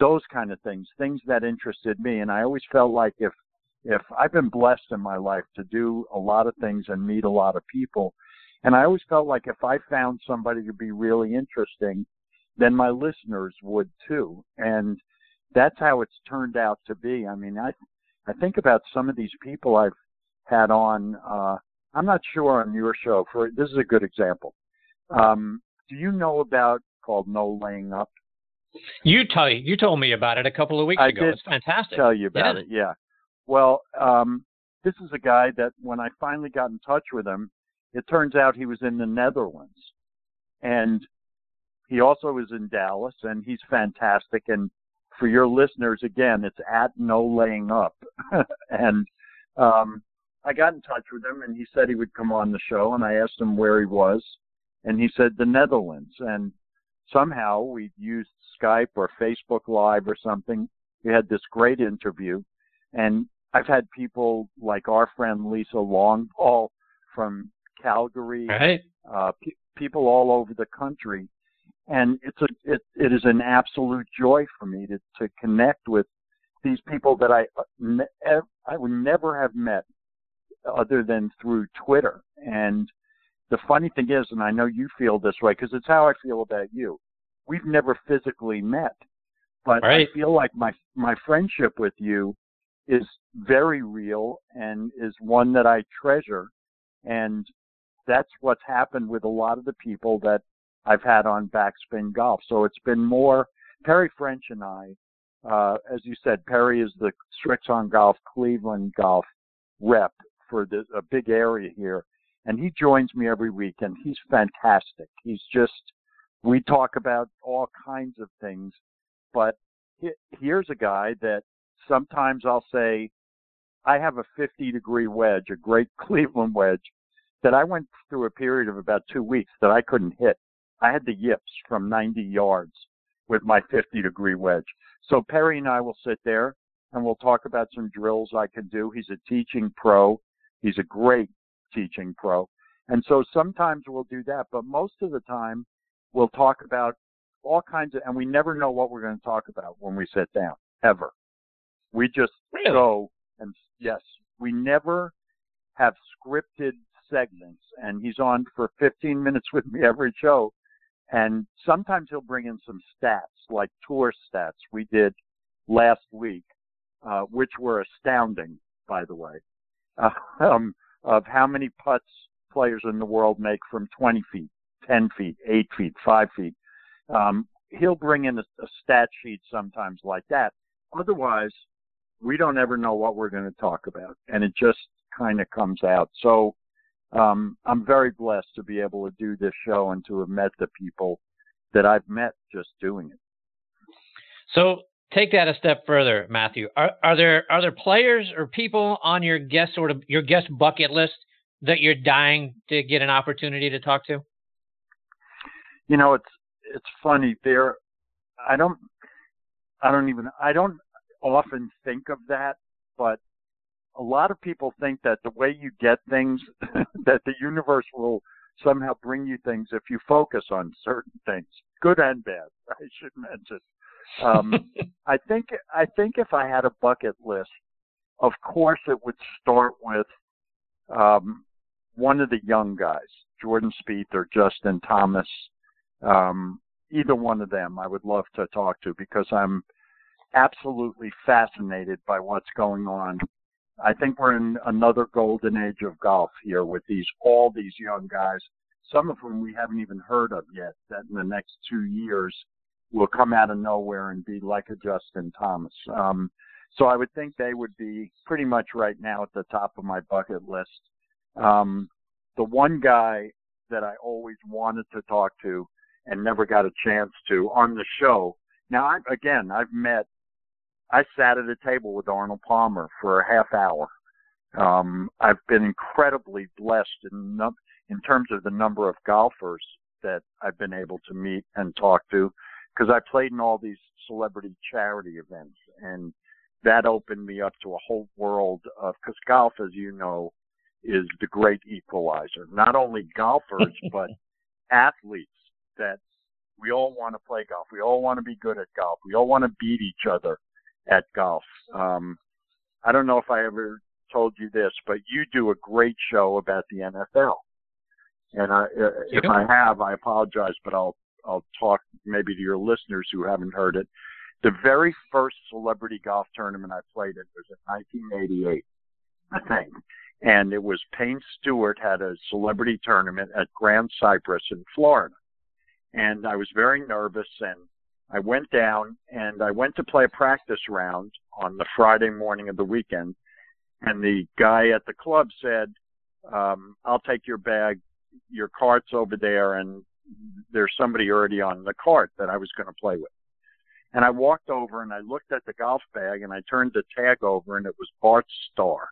those kind of things that interested me. And I always felt like if I've been blessed in my life to do a lot of things and meet a lot of people. And I always felt like if I found somebody to be really interesting, then my listeners would too. And that's how it's turned out to be. I mean, I think about some of these people I've had on, I'm not sure on your show, this is a good example. Do you know about called No Laying Up? You told me about it a couple of weeks ago. It's fantastic. I did tell you about it, yeah. Well, this is a guy that when I finally got in touch with him, it turns out he was in the Netherlands. And he also is in Dallas, and he's fantastic. And for your listeners, again, it's at No Laying Up. And I got in touch with him, and he said he would come on the show, and I asked him where he was, and he said the Netherlands. And somehow we used Skype or Facebook Live or something. We had this great interview, and I've had people like our friend Lisa Longpaul from Calgary, right. People all over the country, and it is an absolute joy for me to connect with these people that I would never have met other than through Twitter. And the funny thing is, and I know you feel this way because it's how I feel about you, we've never physically met, but right. I feel like my friendship with you is very real and is one that I treasure. And that's what's happened with a lot of the people that I've had on Backspin Golf. So it's been more Perry French and I, as you said, Perry is the Stricts on Golf, Cleveland Golf rep for a big area here. And he joins me every week, and he's fantastic. He's just, we talk about all kinds of things, but here's a guy that sometimes I'll say, I have a 50-degree wedge, a great Cleveland wedge, that I went through a period of about 2 weeks that I couldn't hit. I had the yips from 90 yards with my 50-degree wedge. So Perry and I will sit there, and we'll talk about some drills I can do. He's a teaching pro. He's a great teaching pro. And so sometimes we'll do that, but most of the time we'll talk about all kinds of, and we never know what we're going to talk about when we sit down, ever. We just really? Go, and yes, we never have scripted segments, and he's on for 15 minutes with me every show, and sometimes he'll bring in some stats, like tour stats we did last week, which were astounding, by the way, of how many putts players in the world make from 20 feet, 10 feet, 8 feet, 5 feet. He'll bring in a stat sheet sometimes like that. Otherwise, we don't ever know what we're going to talk about, and it just kind of comes out. So I'm very blessed to be able to do this show and to have met the people that I've met just doing it. So take that a step further, Matthew. Are there players or people on your guest sort of your guest bucket list that you're dying to get an opportunity to talk to? You know, it's funny. I don't often think of that, but a lot of people think that the way you get things, that the universe will somehow bring you things if you focus on certain things, good and bad, I should mention. I think if I had a bucket list, of course it would start with one of the young guys, Jordan Spieth or Justin Thomas. Either one of them I would love to talk to because I'm absolutely fascinated by what's going on. I think we're in another golden age of golf here with all these young guys, some of whom we haven't even heard of yet, that in the next 2 years will come out of nowhere and be like a Justin Thomas. So I would think they would be pretty much right now at the top of my bucket list. The one guy that I always wanted to talk to and never got a chance to on the show. Now, I sat at a table with Arnold Palmer for a half hour. I've been incredibly blessed in terms of the number of golfers that I've been able to meet and talk to because I played in all these celebrity charity events, and that opened me up to a whole world of, because golf, as you know, is the great equalizer, not only golfers, but athletes that we all want to play golf. We all want to be good at golf. We all want to beat each other at golf. I don't know if I ever told you this, but you do a great show about the NFL. And if I have, I apologize, but I'll talk maybe to your listeners who haven't heard it. The very first celebrity golf tournament I played in was in 1988, I think. And it was Payne Stewart had a celebrity tournament at Grand Cypress in Florida. And I was very nervous, and I went down, and I went to play a practice round on the Friday morning of the weekend. And the guy at the club said, I'll take your bag, your cart's over there, and there's somebody already on the cart that I was going to play with. And I walked over, and I looked at the golf bag, and I turned the tag over, and it was Bart Starr.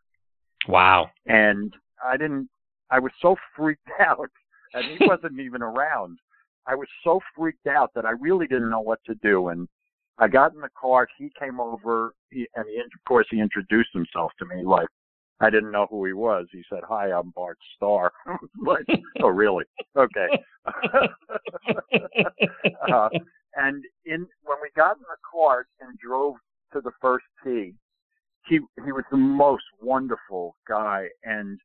Wow. And I was so freaked out, and he wasn't even around. I was so freaked out that I really didn't know what to do. And I got in the cart. He came over, of course, he introduced himself to me like I didn't know who he was. He said, "Hi, I'm Bart Starr." I was like, "Oh, really? Okay." And when we got in the cart and drove to the first tee, he was the most wonderful guy, and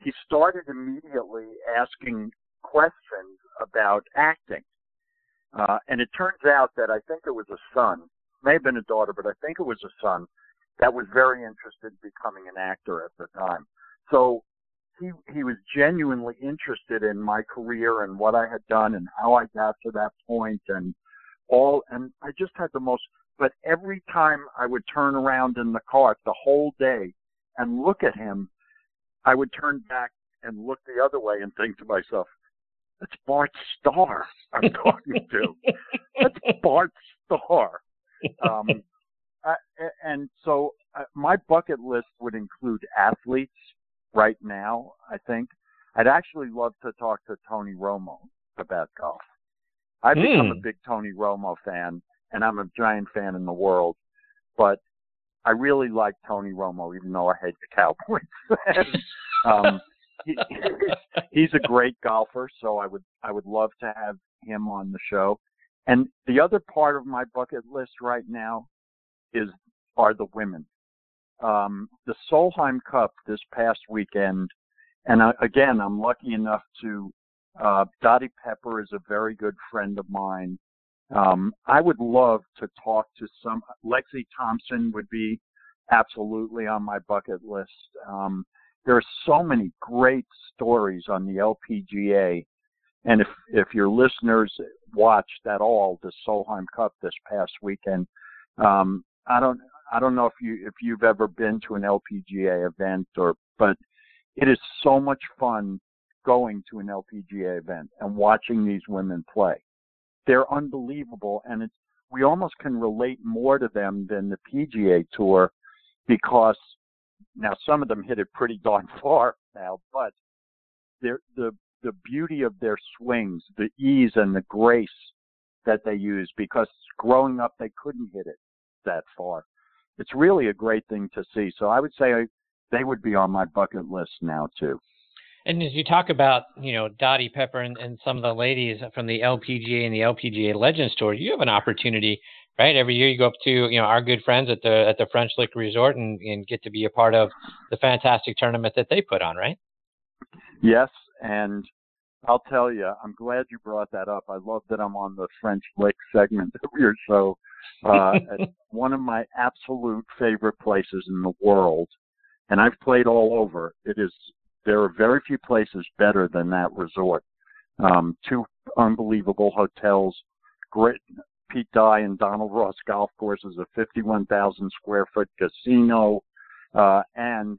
he started immediately asking questions about acting. And it turns out that I think it was a son, may have been a daughter, but I think it was a son that was very interested in becoming an actor at the time. So he was genuinely interested in my career and what I had done and how I got to that point and all. And I just had the most, but every time I would turn around in the car the whole day and look at him, I would turn back and look the other way and think to myself, that's Bart Starr I'm talking to. That's Bart Starr. And so my bucket list would include athletes right now, I think. I'd actually love to talk to Tony Romo about golf. I've become a big Tony Romo fan, and I'm a giant fan in the world. But I really like Tony Romo, even though I hate the Cowboys. He's a great golfer, so I would love to have him on the show. And the other part of my bucket list right now are the women. The Solheim Cup this past weekend, and again, I'm lucky enough to. Dottie Pepper is a very good friend of mine. I would love to talk to some. Lexi Thompson would be absolutely on my bucket list. There are so many great stories on the LPGA. And if your listeners watched at all the Solheim Cup this past weekend, I don't know if you've ever been to an LPGA event but it is so much fun going to an LPGA event and watching these women play. They're unbelievable, and we almost can relate more to them than the PGA Tour because now some of them hit it pretty darn far now, but the beauty of their swings, the ease and the grace that they use, because growing up they couldn't hit it that far. It's really a great thing to see. So I would say they would be on my bucket list now too. And as you talk about, Dottie Pepper and some of the ladies from the LPGA and the LPGA Legends Tour, you have an opportunity, right? Every year you go up to, our good friends at the French Lick Resort and get to be a part of the fantastic tournament that they put on, right? Yes. And I'll tell you, I'm glad you brought that up. I love that I'm on the French Lick segment of your show. It's one of my absolute favorite places in the world. And I've played all over. There are very few places better than that resort. Two unbelievable hotels, great Pete Dye and Donald Ross golf courses, a 51,000 square foot casino, and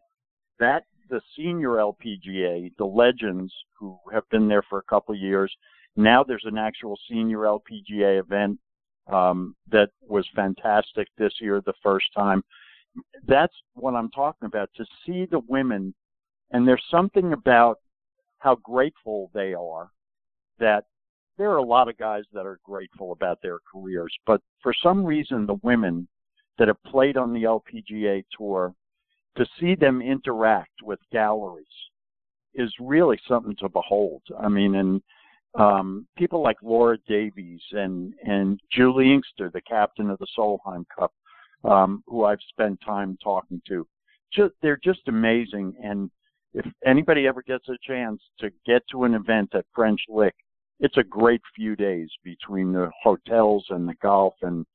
that the senior LPGA, the Legends, who have been there for a couple of years. Now there's an actual senior LPGA event that was fantastic this year, the first time. That's what I'm talking about, to see the women. And there's something about how grateful they are, that there are a lot of guys that are grateful about their careers. But for some reason, the women that have played on the LPGA Tour, to see them interact with galleries is really something to behold. I mean, and people like Laura Davies and Julie Inkster, the captain of the Solheim Cup, who I've spent time talking to, they're just amazing. And if anybody ever gets a chance to get to an event at French Lick, it's a great few days between the hotels and the golf and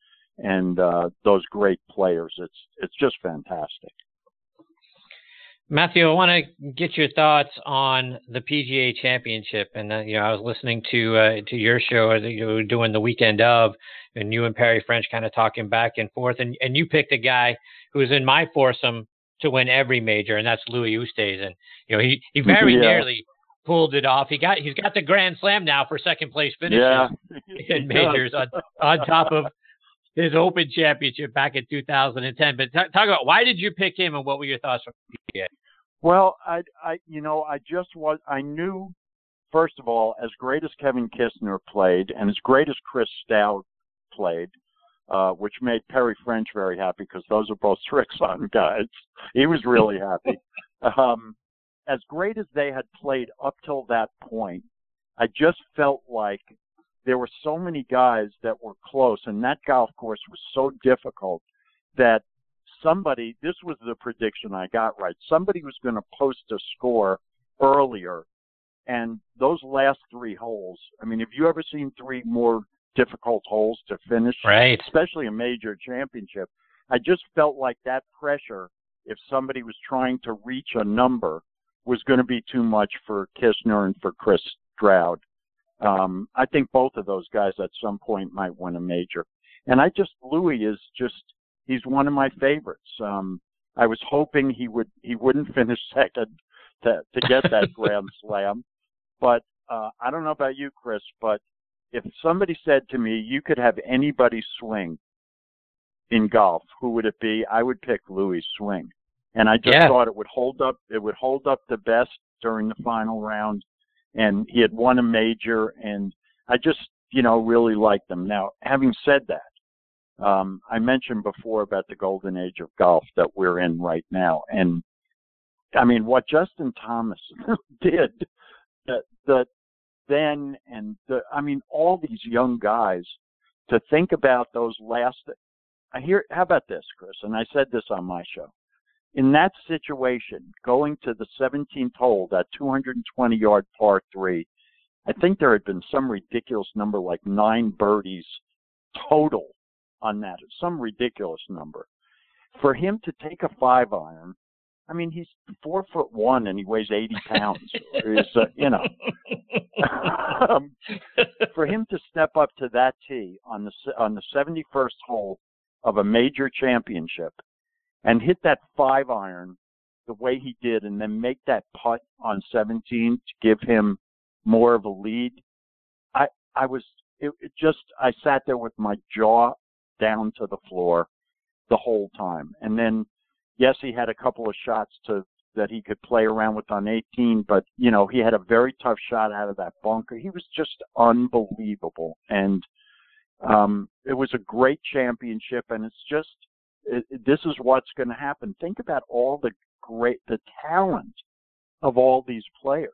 those great players. It's just fantastic. Matthew, I want to get your thoughts on the PGA Championship. And I was listening to your show that you were doing the weekend of, and you and Perry French kind of talking back and forth. And you picked a guy who was in my foursome to win every major, and that's Louis Oosthuizen. He very nearly pulled it off. He's got the Grand Slam now for second place finishes in majors on top of his Open Championship back in 2010. But talk about, why did you pick him, and what were your thoughts from the PGA? Well, I knew, first of all, as great as Kevin Kistner played and as great as Chris Stout played, which made Perry French very happy because those are both tricks on guys. He was really happy. As great as they had played up till that point, I just felt like there were so many guys that were close, and that golf course was so difficult that somebody, this was the prediction I got right, somebody was going to post a score earlier. And those last three holes, I mean, have you ever seen three more difficult holes to finish? Right. Especially a major championship. I just felt like that pressure, if somebody was trying to reach a number, was going to be too much for Kistner and for Chris Stroud. I think both of those guys at some point might win a major. And I just, Louis is just, he's one of my favorites. I was hoping he wouldn't finish second to get that grand slam. But, I don't know about you, Chris, but if somebody said to me, you could have anybody swing in golf, who would it be? I would pick Louis' swing. And I just thought it would hold up the best during the final round. And he had won a major, and I just, really liked him. Now, having said that, I mentioned before about the golden age of golf that we're in right now. And, I mean, what Justin Thomas did all these young guys, to think about those last – how about this, Chris? And I said this on my show. In that situation, going to the 17th hole, that 220-yard par 3, I think there had been some ridiculous number, like 9 birdies total on that, some ridiculous number. For him to take a 5-iron, I mean, he's 4'1" and he weighs 80 pounds. For him to step up to that tee on the 71st hole of a major championship and hit that 5-iron the way he did, and then make that putt on 17 to give him more of a lead, I sat there with my jaw down to the floor the whole time. And then, yes, he had a couple of shots that he could play around with on 18, but, he had a very tough shot out of that bunker. He was just unbelievable. And it was a great championship, and it's just this is what's going to happen. Think about all the talent of all these players.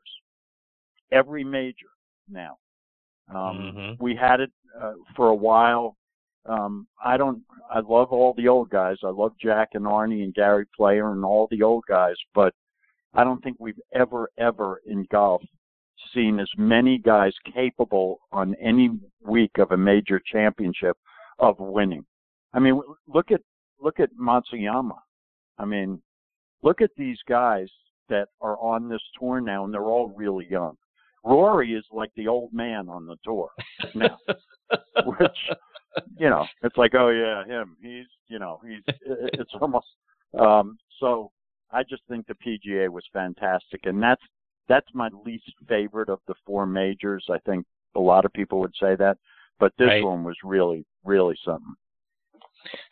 Every major now. We had it for a while. I love all the old guys. I love Jack and Arnie and Gary Player and all the old guys, but I don't think we've ever in golf seen as many guys capable on any week of a major championship of winning. I mean, look at Matsuyama. I mean, look at these guys that are on this tour now, and they're all really young. Rory is like the old man on the tour now, which, it's like, oh yeah, him. It's almost. So I just think the PGA was fantastic, and that's my least favorite of the four majors. I think a lot of people would say that, but this one was really, really something.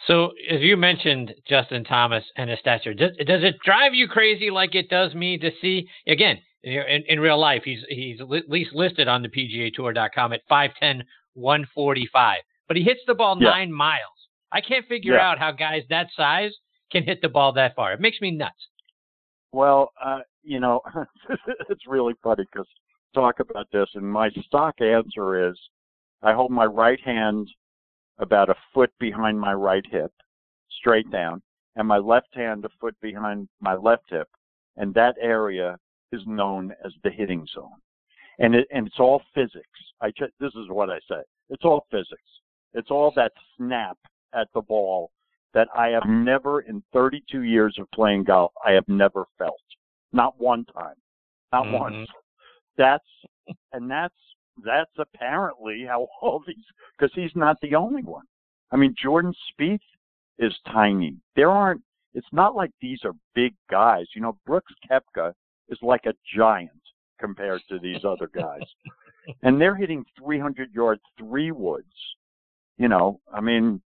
So, as you mentioned, Justin Thomas and his stature, does it drive you crazy like it does me to see again? In real life, he's at least listed on the PGAtour.com at 5'10", 145. But he hits the ball 9 miles. I can't figure out how guys that size can hit the ball that far. It makes me nuts. Well, it's really funny because talk about this, and my stock answer is I hold my right hand about a foot behind my right hip, straight down, and my left hand a foot behind my left hip, and that area is known as the hitting zone. And it's all physics. This is what I say. It's all physics. It's all that snap at the ball that I have never, in 32 years of playing golf, I have never felt. Not one time. Not once. That's apparently how all these, because he's not the only one. I mean, Jordan Spieth is tiny. It's not like these are big guys. Brooks Koepka is like a giant compared to these other guys. And they're hitting 300-yard 3-woods. I mean,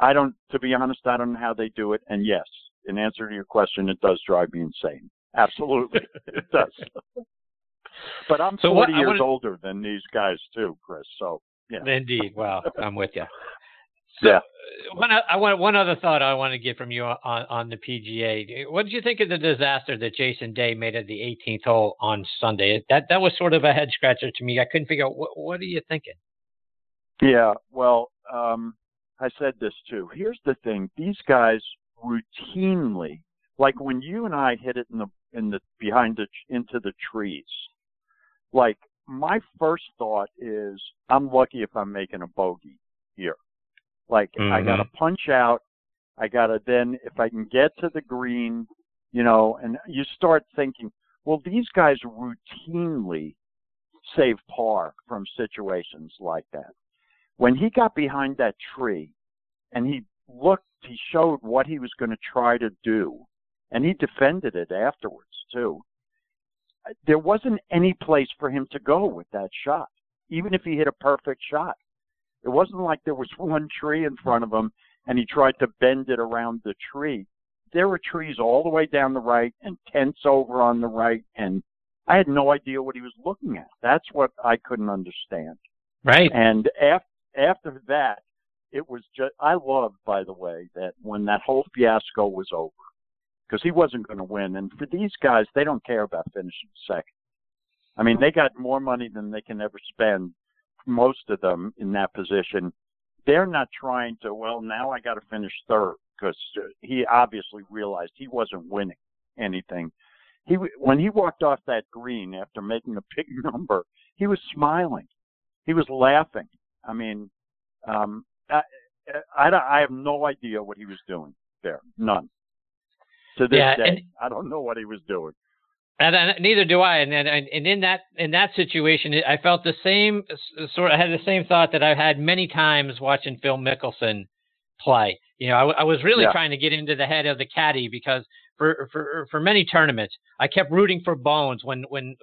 to be honest, I don't know how they do it. And yes, in answer to your question, it does drive me insane. Absolutely. It does. But I'm 40 years older than these guys too, Chris. So, yeah. Indeed. Wow. I'm with you. So, yeah. One other thought I want to get from you on the PGA. What did you think of the disaster that Jason Day made at the 18th hole on Sunday? That was sort of a head scratcher to me. I couldn't figure out what are you thinking? Yeah. Well, I said this too. Here's the thing. These guys routinely, like when you and I hit it in the behind the into the trees, like my first thought is I'm lucky if I'm making a bogey here. Like I got to punch out. I got to then if I can get to the green, you know, and you start thinking, well, these guys routinely save par from situations like that. When he got behind that tree and he looked, he showed what he was going to try to do, and he defended it afterwards too. There wasn't any place for him to go with that shot, even if he hit a perfect shot. It wasn't like there was one tree in front of him and he tried to bend it around the tree. There were trees all the way down the right and tents over on the right, and I had no idea what he was looking at. That's what I couldn't understand. Right. And after that, it was just, I loved, by the way, that when that whole fiasco was over, because he wasn't going to win. And for these guys, they don't care about finishing second. I mean, they got more money than they can ever spend, most of them in that position. They're not trying to, well, now I got to finish third, because he obviously realized he wasn't winning anything. When he walked off that green after making a big number, he was smiling. He was laughing. I mean, I have no idea what he was doing there. None. To this day, I don't know what he was doing. And neither do I. And in that situation, I felt the same sort of, I had the same thought that I've had many times watching Phil Mickelson play. You know, I was really trying to get into the head of the caddy, because for many tournaments, I kept rooting for Bones when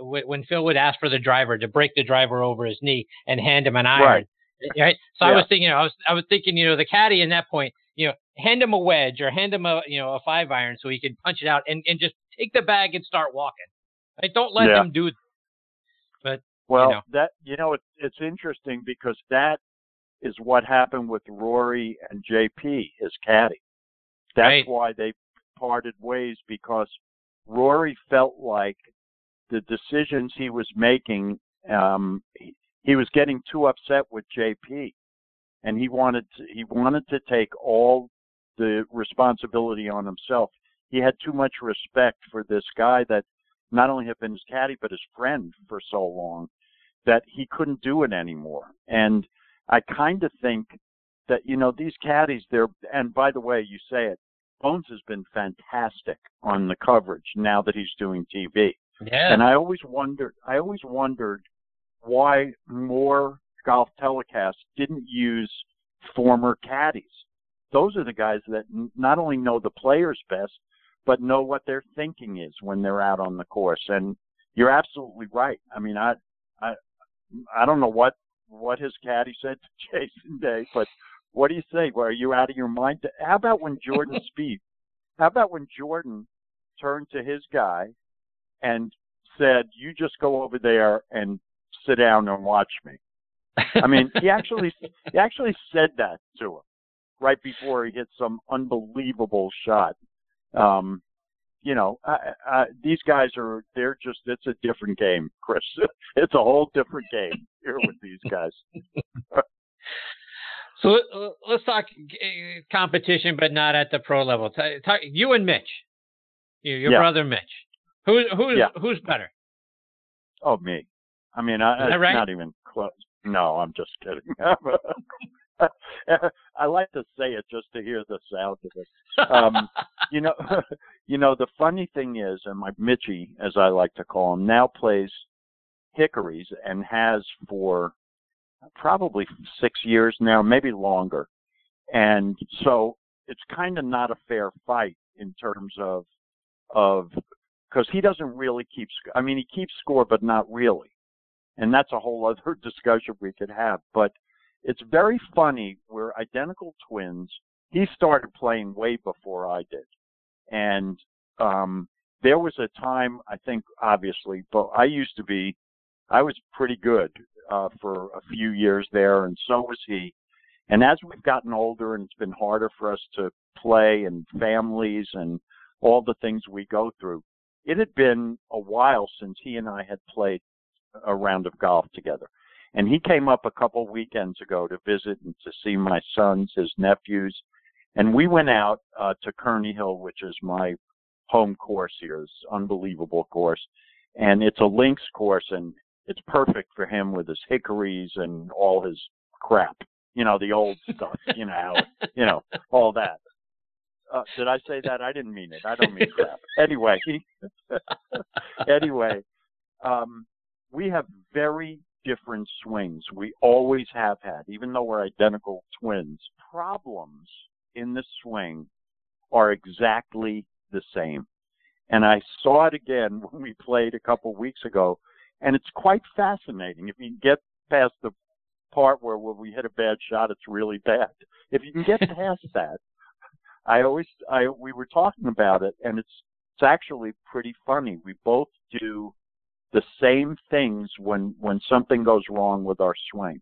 Phil would ask for the driver to break the driver over his knee and hand him an iron. Right? So I was thinking, I was thinking, you know, the caddy in that point, you know, hand him a wedge or hand him a 5-iron so he can punch it out and just take the bag and start walking. Like, don't let them do that. But it's interesting, because that is what happened with Rory and JP, his caddy. That's why they parted ways, because Rory felt like the decisions he was making, he was getting too upset with JP, and he wanted to take all the responsibility on himself. He had too much respect for this guy that not only had been his caddy but his friend for so long, that he couldn't do it anymore. And I kind of think that, you know, these caddies, and by the way, you say it, Bones has been fantastic on the coverage now that he's doing TV. Yeah. And I always wondered why more golf telecasts didn't use former caddies. Those are the guys that not only know the players best, but know what their thinking is when they're out on the course. And you're absolutely right. I mean, I don't know what his caddy said to Jason Day, but what do you say? Well, are you out of your mind? How about when Jordan Spieth? How about when Jordan turned to his guy and said, "You just go over there and sit down and watch me." I mean, he actually said that to him right before he hit some unbelievable shot. You know, these guys they're just, it's a different game, Chris. It's a whole different game here with these guys. So let's talk competition, but not at the pro level. Talk, you and Mitch, your brother Mitch. Who's better? Oh, me. I mean, it's right? Not even close. No, I'm just kidding. I like to say it just to hear the sound of it. The funny thing is, and my Mitchie, as I like to call him, now plays Hickories and has for probably 6 years now, maybe longer. And so it's kind of not a fair fight in terms of because he doesn't really keep score. I mean, he keeps score, but not really. And that's a whole other discussion we could have. But it's very funny. We're identical twins. He started playing way before I did. And there was a time, I think, obviously, but I was pretty good for a few years there, and so was he. And as we've gotten older and it's been harder for us to play and families and all the things we go through, it had been a while since he and I had played a round of golf together. And he came up a couple weekends ago to visit and to see my sons, his nephews, And we went out to Kearney Hill, which is my home course here. It's an unbelievable course. And it's a links course, and it's perfect for him with his hickories and all his crap. You know, the old stuff, you know, all that. Did I say that? I didn't mean it. I don't mean crap. Anyway, we have very different swings. We always have had, even though we're identical twins, problems in the swing are exactly the same. And I saw it again when we played a couple weeks ago, and it's quite fascinating. If you get past the part where when we hit a bad shot, it's really bad. If you can get past that, we were talking about it, and it's actually pretty funny. We both do the same things when something goes wrong with our swing,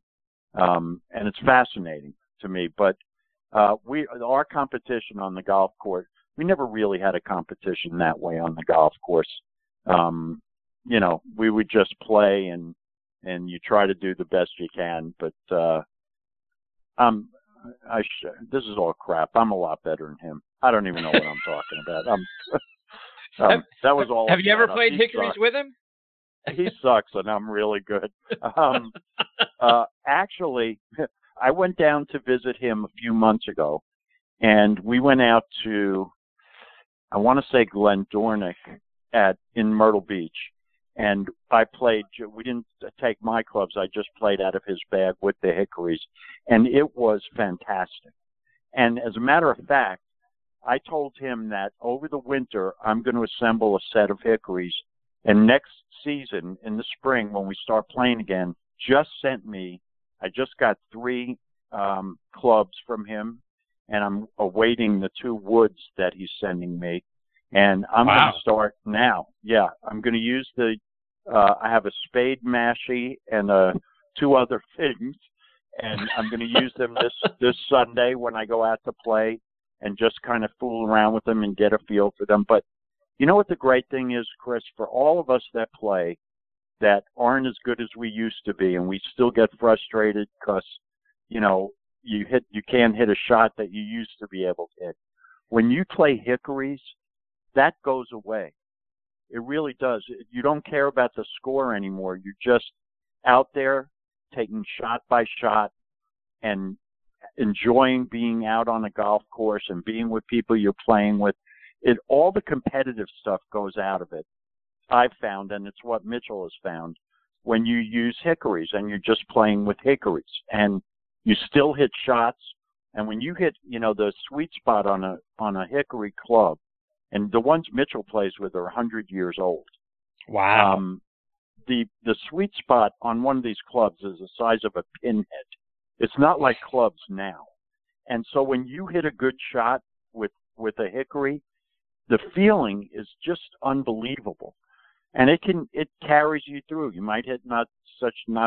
and it's fascinating to me. But our competition on the golf course, we never really had a competition that way on the golf course. You know, we would just play and you try to do the best you can, but this is all crap. I'm a lot better than him. I don't even know what I'm talking about. That was all. Have you ever played hickories with him? He sucks, and I'm really good. Actually, I went down to visit him a few months ago, and we went out to, I want to say Glendornick in Myrtle Beach. And I played, we didn't take my clubs, I just played out of his bag with the hickories. And it was fantastic. And as a matter of fact, I told him that over the winter, I'm going to assemble a set of hickories. And next season, in the spring, when we start playing again, I just got 3 clubs from him. And I'm awaiting the 2 woods that he's sending me. And I'm going to start now. Yeah, I'm going to use I have a spade mashie and 2 other things, and I'm going to use them this Sunday when I go out to play and just kind of fool around with them and get a feel for them. But you know what the great thing is, Chris, for all of us that play that aren't as good as we used to be, and we still get frustrated because, you know, you can't hit a shot that you used to be able to hit. When you play hickories, that goes away. It really does. You don't care about the score anymore. You're just out there taking shot by shot and enjoying being out on a golf course and being with people you're playing with. All the competitive stuff goes out of it, I've found, and it's what Mitchell has found, when you use hickories and you're just playing with hickories. And you still hit shots, and when you hit, you know, the sweet spot on a hickory club, and the ones Mitchell plays with are 100 years old. Wow. The sweet spot on one of these clubs is the size of a pinhead. It's not like clubs now. And so when you hit a good shot with a hickory, the feeling is just unbelievable, and it carries you through. You might hit not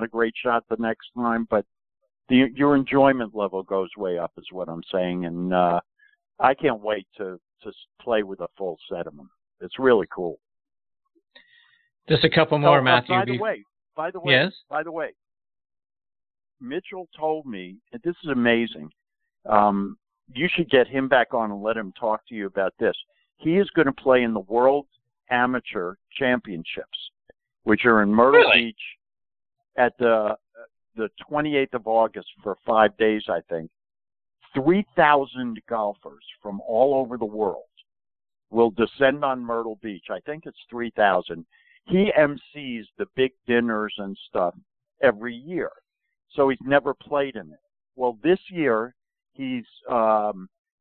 a great shot the next time, but your enjoyment level goes way up, is what I'm saying, and I can't wait to play with a full set of them. It's really cool. Just a couple more, Matthew. By the way, Mitchell told me, and this is amazing, you should get him back on and let him talk to you about this. He is going to play in the World Amateur Championships, which are in Myrtle Beach at the 28th of August for 5 days, I think. 3,000 golfers from all over the world will descend on Myrtle Beach. I think it's 3,000. He MCs the big dinners and stuff every year, so he's never played in it. Well, this year he's the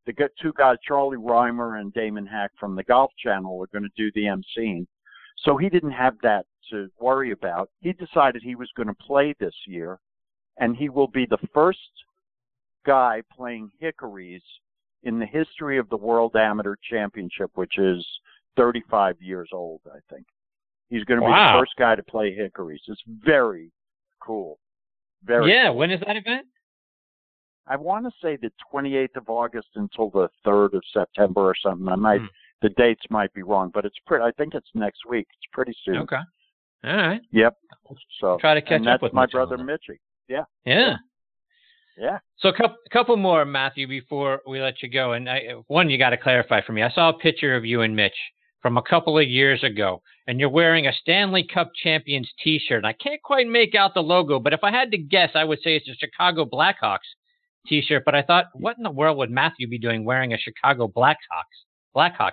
2 guys, Charlie Reimer and Damon Hack from the Golf Channel, are going to do the MCing. So he didn't have that to worry about. He decided he was going to play this year, and he will be the first guy playing hickories in the history of the World Amateur Championship, which is 35 years old, I think. He's going to be the first guy to play hickories. It's very cool. Very cool. When is that event? I want to say the 28th of August until the 3rd of September or something. The dates might be wrong, but I think it's next week. It's pretty soon. Okay. All right. Yep. So try to catch up with my brother Mitchie. Yeah. Yeah. Yeah. So a couple more, Matthew, before we let you go. And one, you got to clarify for me. I saw a picture of you and Mitch from a couple of years ago, and you're wearing a Stanley Cup Champions T-shirt. I can't quite make out the logo, but if I had to guess, I would say it's a Chicago Blackhawks T-shirt. But I thought, what in the world would Matthew be doing wearing a Chicago Blackhawks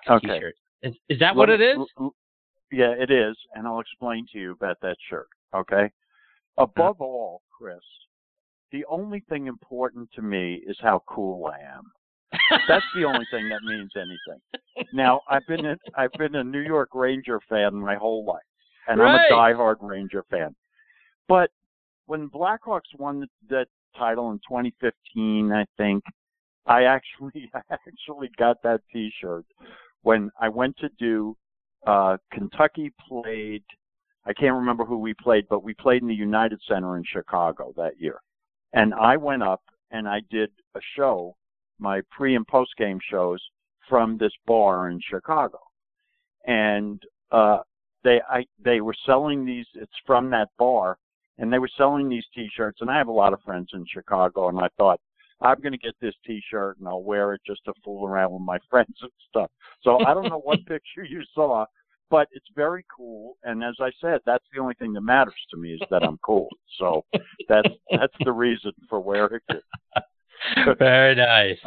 okay. T-shirt? Is that what it is? Yeah, it is, and I'll explain to you about that shirt, okay? Above all, Chris, the only thing important to me is how cool I am. That's the only thing that means anything. Now, I've been a New York Ranger fan my whole life, and right. I'm a diehard Ranger fan. But when Blackhawks won that title in 2015, I think, I actually got that T-shirt when I went to do Kentucky played, I can't remember who we played, but we played in the United Center in Chicago that year. And I went up and I did a show, my pre and post game shows from this bar in Chicago. And they were selling these, it's from that bar, and they were selling these T-shirts. And I have a lot of friends in Chicago, and I thought, I'm going to get this T-shirt, and I'll wear it just to fool around with my friends and stuff. So I don't know what picture you saw, but it's very cool. And as I said, that's the only thing that matters to me is that I'm cool. So that's the reason for wearing it. Very nice.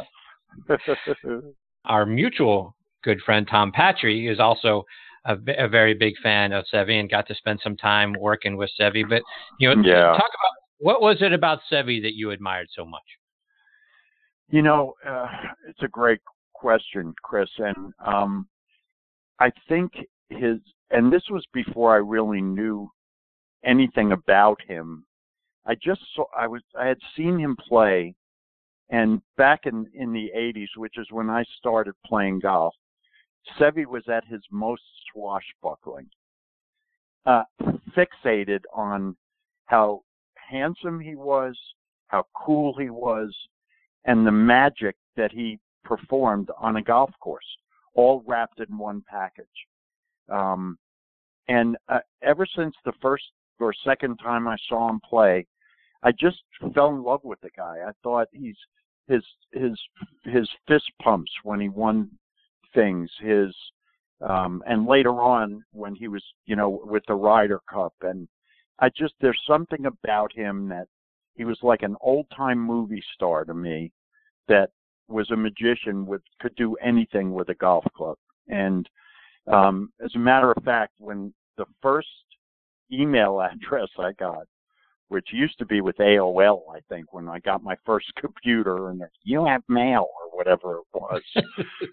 Our mutual good friend, Tom Patry, is also a very big fan of Seve and got to spend some time working with Seve. But, talk about what was it about Seve that you admired so much? It's a great question, Chris. And I think and this was before I really knew anything about him. I had seen him play, and back in the 80s, which is when I started playing golf, Seve was at his most swashbuckling, fixated on how handsome he was, how cool he was, and the magic that he performed on a golf course, all wrapped in one package. And ever since the first or second time I saw him play, I just fell in love with the guy. I thought his fist pumps when he won things, and later on when he was, with the Ryder Cup. And there's something about him that he was like an old-time movie star to me that was a magician could do anything with a golf club. And as a matter of fact, when the first email address I got, which used to be with AOL, I think, when I got my first computer and you have mail or whatever it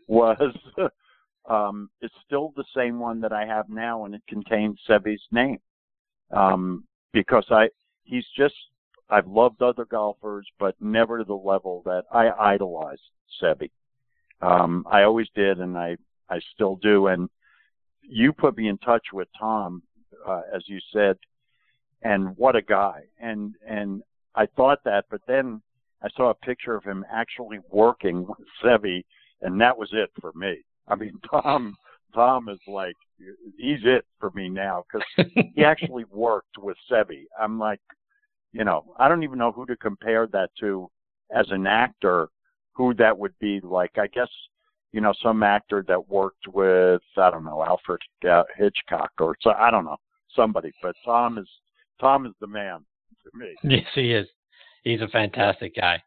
was, it's still the same one that I have now, and it contains Seve's name. Because I've loved other golfers, but never to the level that I idolized Seve. I always did, and I still do. And you put me in touch with Tom, as you said, and what a guy. And I thought that, but then I saw a picture of him actually working with Seve, and that was it for me. I mean, Tom is like, he's it for me now, because he actually worked with Seve. I'm like, I don't even know who to compare that to as an actor, who that would be like. I guess, some actor that worked with, I don't know, Alfred Hitchcock or so, I don't know, somebody. But Tom is the man to me. Yes, he is. He's a fantastic guy.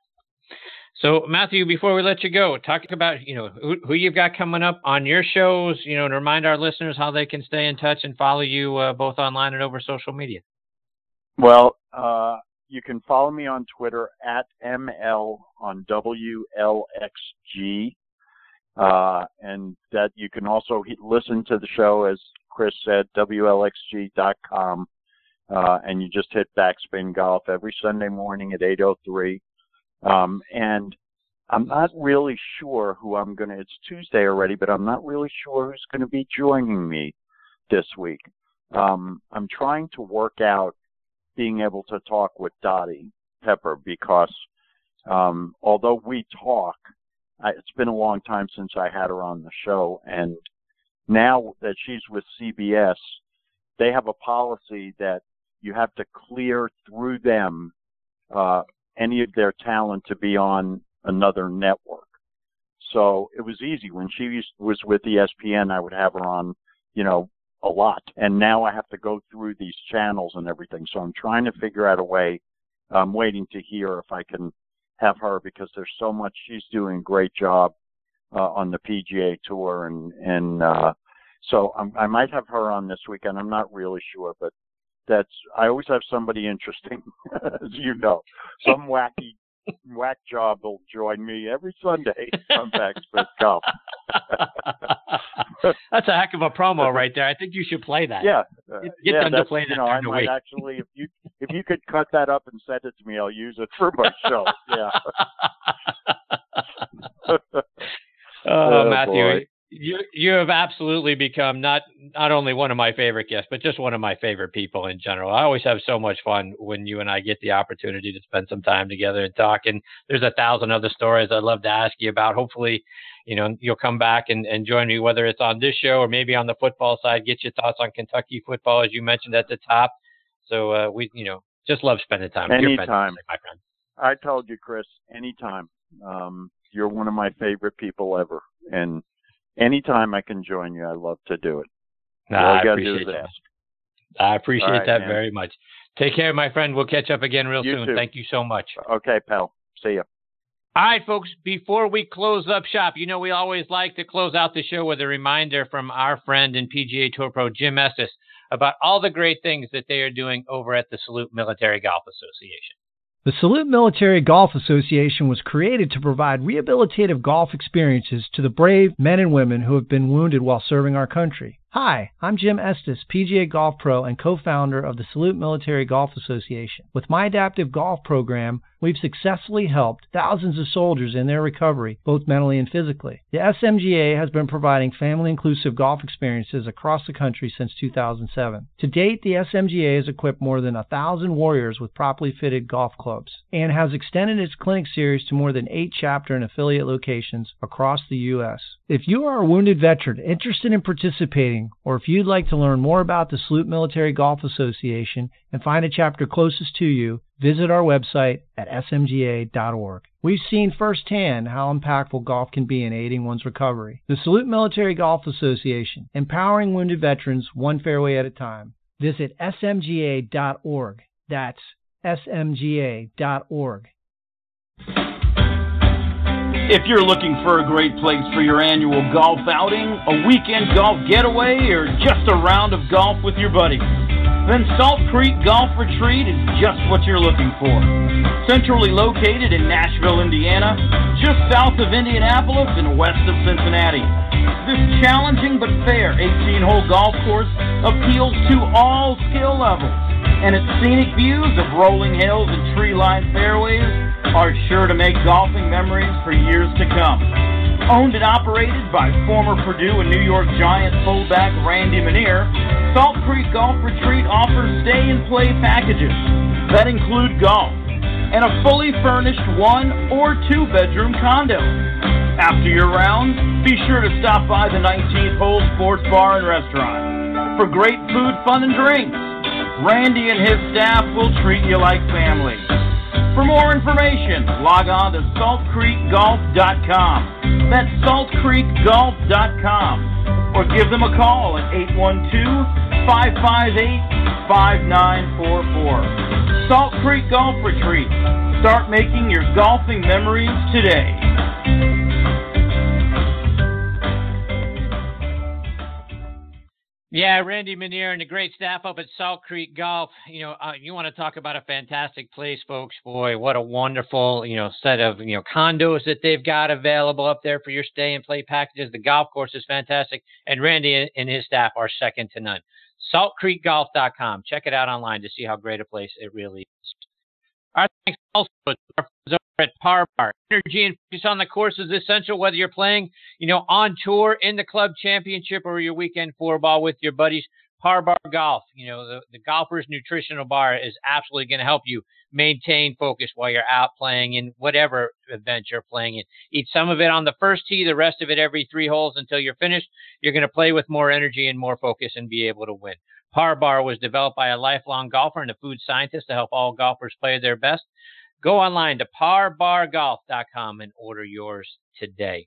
So, Matthew, before we let you go, talk about, who you've got coming up on your shows, and remind our listeners how they can stay in touch and follow you both online and over social media. Well, you can follow me on Twitter at ML on WLXG. And that you can also listen to the show, as Chris said, WLXG.com. And you just hit Backspin Golf every Sunday morning at 8:03. And I'm not really sure it's Tuesday already, but I'm not really sure who's going to be joining me this week. I'm trying to work out being able to talk with Dottie Pepper, because although we talk, it's been a long time since I had her on the show. And now that she's with CBS, they have a policy that you have to clear through them any of their talent to be on another network. So it was easy. When she was with ESPN, I would have her on, you know, a lot. And now I have to go through these channels and everything. So I'm trying to figure out a way. I'm waiting to hear if I can have her, because there's so much. She's doing a great job on the PGA Tour. So I might have her on this weekend. I'm not really sure, but I always have somebody interesting, as you know. Some wacky whack job will join me every Sunday on Backspin Golf. That's a heck of a promo right there. I think you should play that. Yeah, get them to play that. I might actually, if you could cut that up and send it to me, I'll use it for my show. Yeah. Matthew. Boy. You have absolutely become not only one of my favorite guests, but just one of my favorite people in general. I always have so much fun when you and I get the opportunity to spend some time together and talk. And there's 1,000 other stories I'd love to ask you about. Hopefully, you know, you'll come back and join me, whether it's on this show or maybe on the football side, get your thoughts on Kentucky football, as you mentioned at the top. So we, you know, just love spending time with you, my friend. I told you, Chris, anytime. You're one of my favorite people ever. And anytime I can join you, I love to do it. I appreciate that very much. Take care, my friend. We'll catch up again real soon. Too. Thank you so much. Okay, pal. See ya. All right, folks, before we close up shop, you know we always like to close out the show with a reminder from our friend and PGA Tour pro Jim Estes about all the great things that they are doing over at the Salute Military Golf Association. The Salute Military Golf Association was created to provide rehabilitative golf experiences to the brave men and women who have been wounded while serving our country. Hi, I'm Jim Estes, PGA Golf Pro and co-founder of the Salute Military Golf Association. With my adaptive golf program, we've successfully helped thousands of soldiers in their recovery, both mentally and physically. The SMGA has been providing family-inclusive golf experiences across the country since 2007. To date, the SMGA has equipped more than 1,000 warriors with properly fitted golf clubs and has extended its clinic series to more than 8 chapter and affiliate locations across the U.S. If you are a wounded veteran interested in participating, or if you'd like to learn more about the Salute Military Golf Association and find a chapter closest to you, visit our website at smga.org. We've seen firsthand how impactful golf can be in aiding one's recovery. The Salute Military Golf Association, empowering wounded veterans one fairway at a time. Visit smga.org. That's smga.org. If you're looking for a great place for your annual golf outing, a weekend golf getaway, or just a round of golf with your buddies, then Salt Creek Golf Retreat is just what you're looking for. Centrally located in Nashville, Indiana, just south of Indianapolis and west of Cincinnati. This challenging but fair 18-hole golf course appeals to all skill levels, and its scenic views of rolling hills and tree-lined fairways are sure to make golfing memories for years to come. Owned and operated by former Purdue and New York Giant fullback Randy Munir, Salt Creek Golf Retreat offers stay-and-play packages that include golf and a fully furnished 1- or 2-bedroom condo. After your rounds, be sure to stop by the 19th Hole Sports Bar and Restaurant for great food, fun, and drinks. Randy and his staff will treat you like family. For more information, log on to saltcreekgolf.com. That's saltcreekgolf.com. Or give them a call at 812-558-5944. Salt Creek Golf Retreat. Start making your golfing memories today. Yeah, Randy Munir and the great staff up at Salt Creek Golf. You know, you want to talk about a fantastic place, folks. Boy, what a wonderful, you know, set of, you know, condos that they've got available up there for your stay and play packages. The golf course is fantastic, and Randy and his staff are second to none. SaltCreekGolf.com. Check it out online to see how great a place it really is. Our thanks also to our friends over at Par Bar. Energy and focus on the course is essential, whether you're playing, you know, on tour, in the club championship, or your weekend 4-ball with your buddies. Par Bar Golf, you know, the golfer's nutritional bar is absolutely going to help you maintain focus while you're out playing in whatever event you're playing in. Eat some of it on the first tee, the rest of it every 3 holes until you're finished. You're going to play with more energy and more focus and be able to win. Par Bar was developed by a lifelong golfer and a food scientist to help all golfers play their best. Go online to parbargolf.com and order yours today.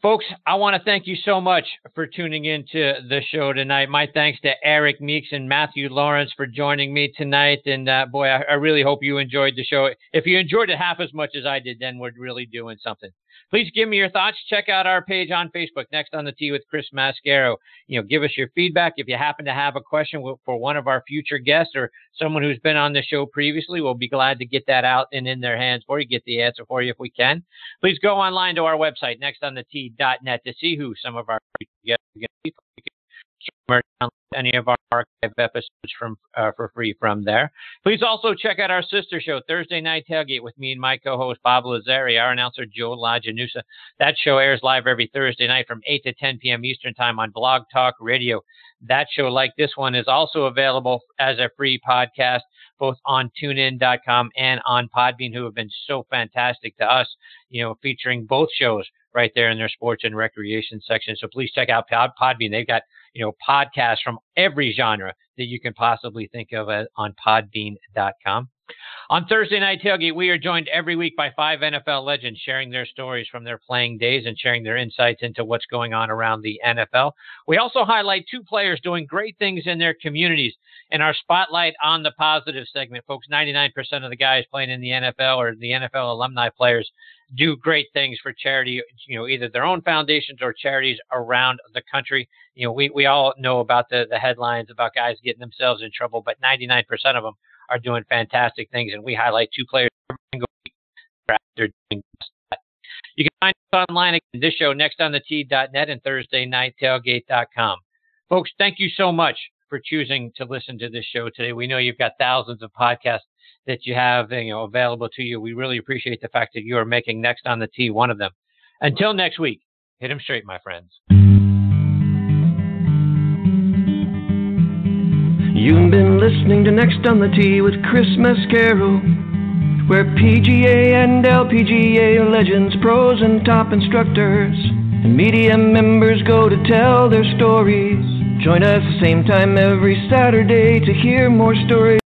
Folks, I want to thank you so much for tuning into the show tonight. My thanks to Eric Meeks and Matthew Laurance for joining me tonight. And boy, I really hope you enjoyed the show. If you enjoyed it half as much as I did, then we're really doing something. Please give me your thoughts. Check out our page on Facebook, Next on the Tee with Chris Mascaro. You know, give us your feedback. If you happen to have a question for one of our future guests or someone who's been on the show previously, we'll be glad to get that out and in their hands for you, get the answer for you if we can. Please go online to our website, nextonthetee.net, to see who some of our future guests are going to be. Any of our archive episodes for free from there. Please also check out our sister show, Thursday Night Tailgate, with me and my co-host Bob Lazzari, our announcer Joe LaGianusa. That show airs live every Thursday night from 8 to 10 p.m. Eastern Time on Blog Talk Radio. That show, like this one, is also available as a free podcast, both on TuneIn.com and on Podbean, who have been so fantastic to us, you know, featuring both shows right there in their sports and recreation section. So please check out Podbean. They've got, you know, podcasts from every genre that you can possibly think of on Podbean.com. On Thursday Night Tailgate, we are joined every week by five NFL legends sharing their stories from their playing days and sharing their insights into what's going on around the NFL. We also highlight two players doing great things in their communities in our Spotlight on the Positive segment. Folks, 99% of the guys playing in the NFL or the NFL alumni players do great things for charity, you know, either their own foundations or charities around the country. You know, we all know about the headlines about guys getting themselves in trouble, but 99% of them are doing fantastic things, and we highlight two players every single week. They're doing just that. You can find us online at this show, nextonthetee.net, and thursdaynighttailgate.com. Folks, thank you so much for choosing to listen to this show today. We know you've got thousands of podcasts that you have, you know, available to you. We really appreciate the fact that you are making Next on the Tee one of them. Until next week, hit 'em straight, my friends. You've been listening to Next on the Tee with Chris Mascaro, where PGA and LPGA legends, pros and top instructors, and media members go to tell their stories. Join us the same time every Saturday to hear more stories.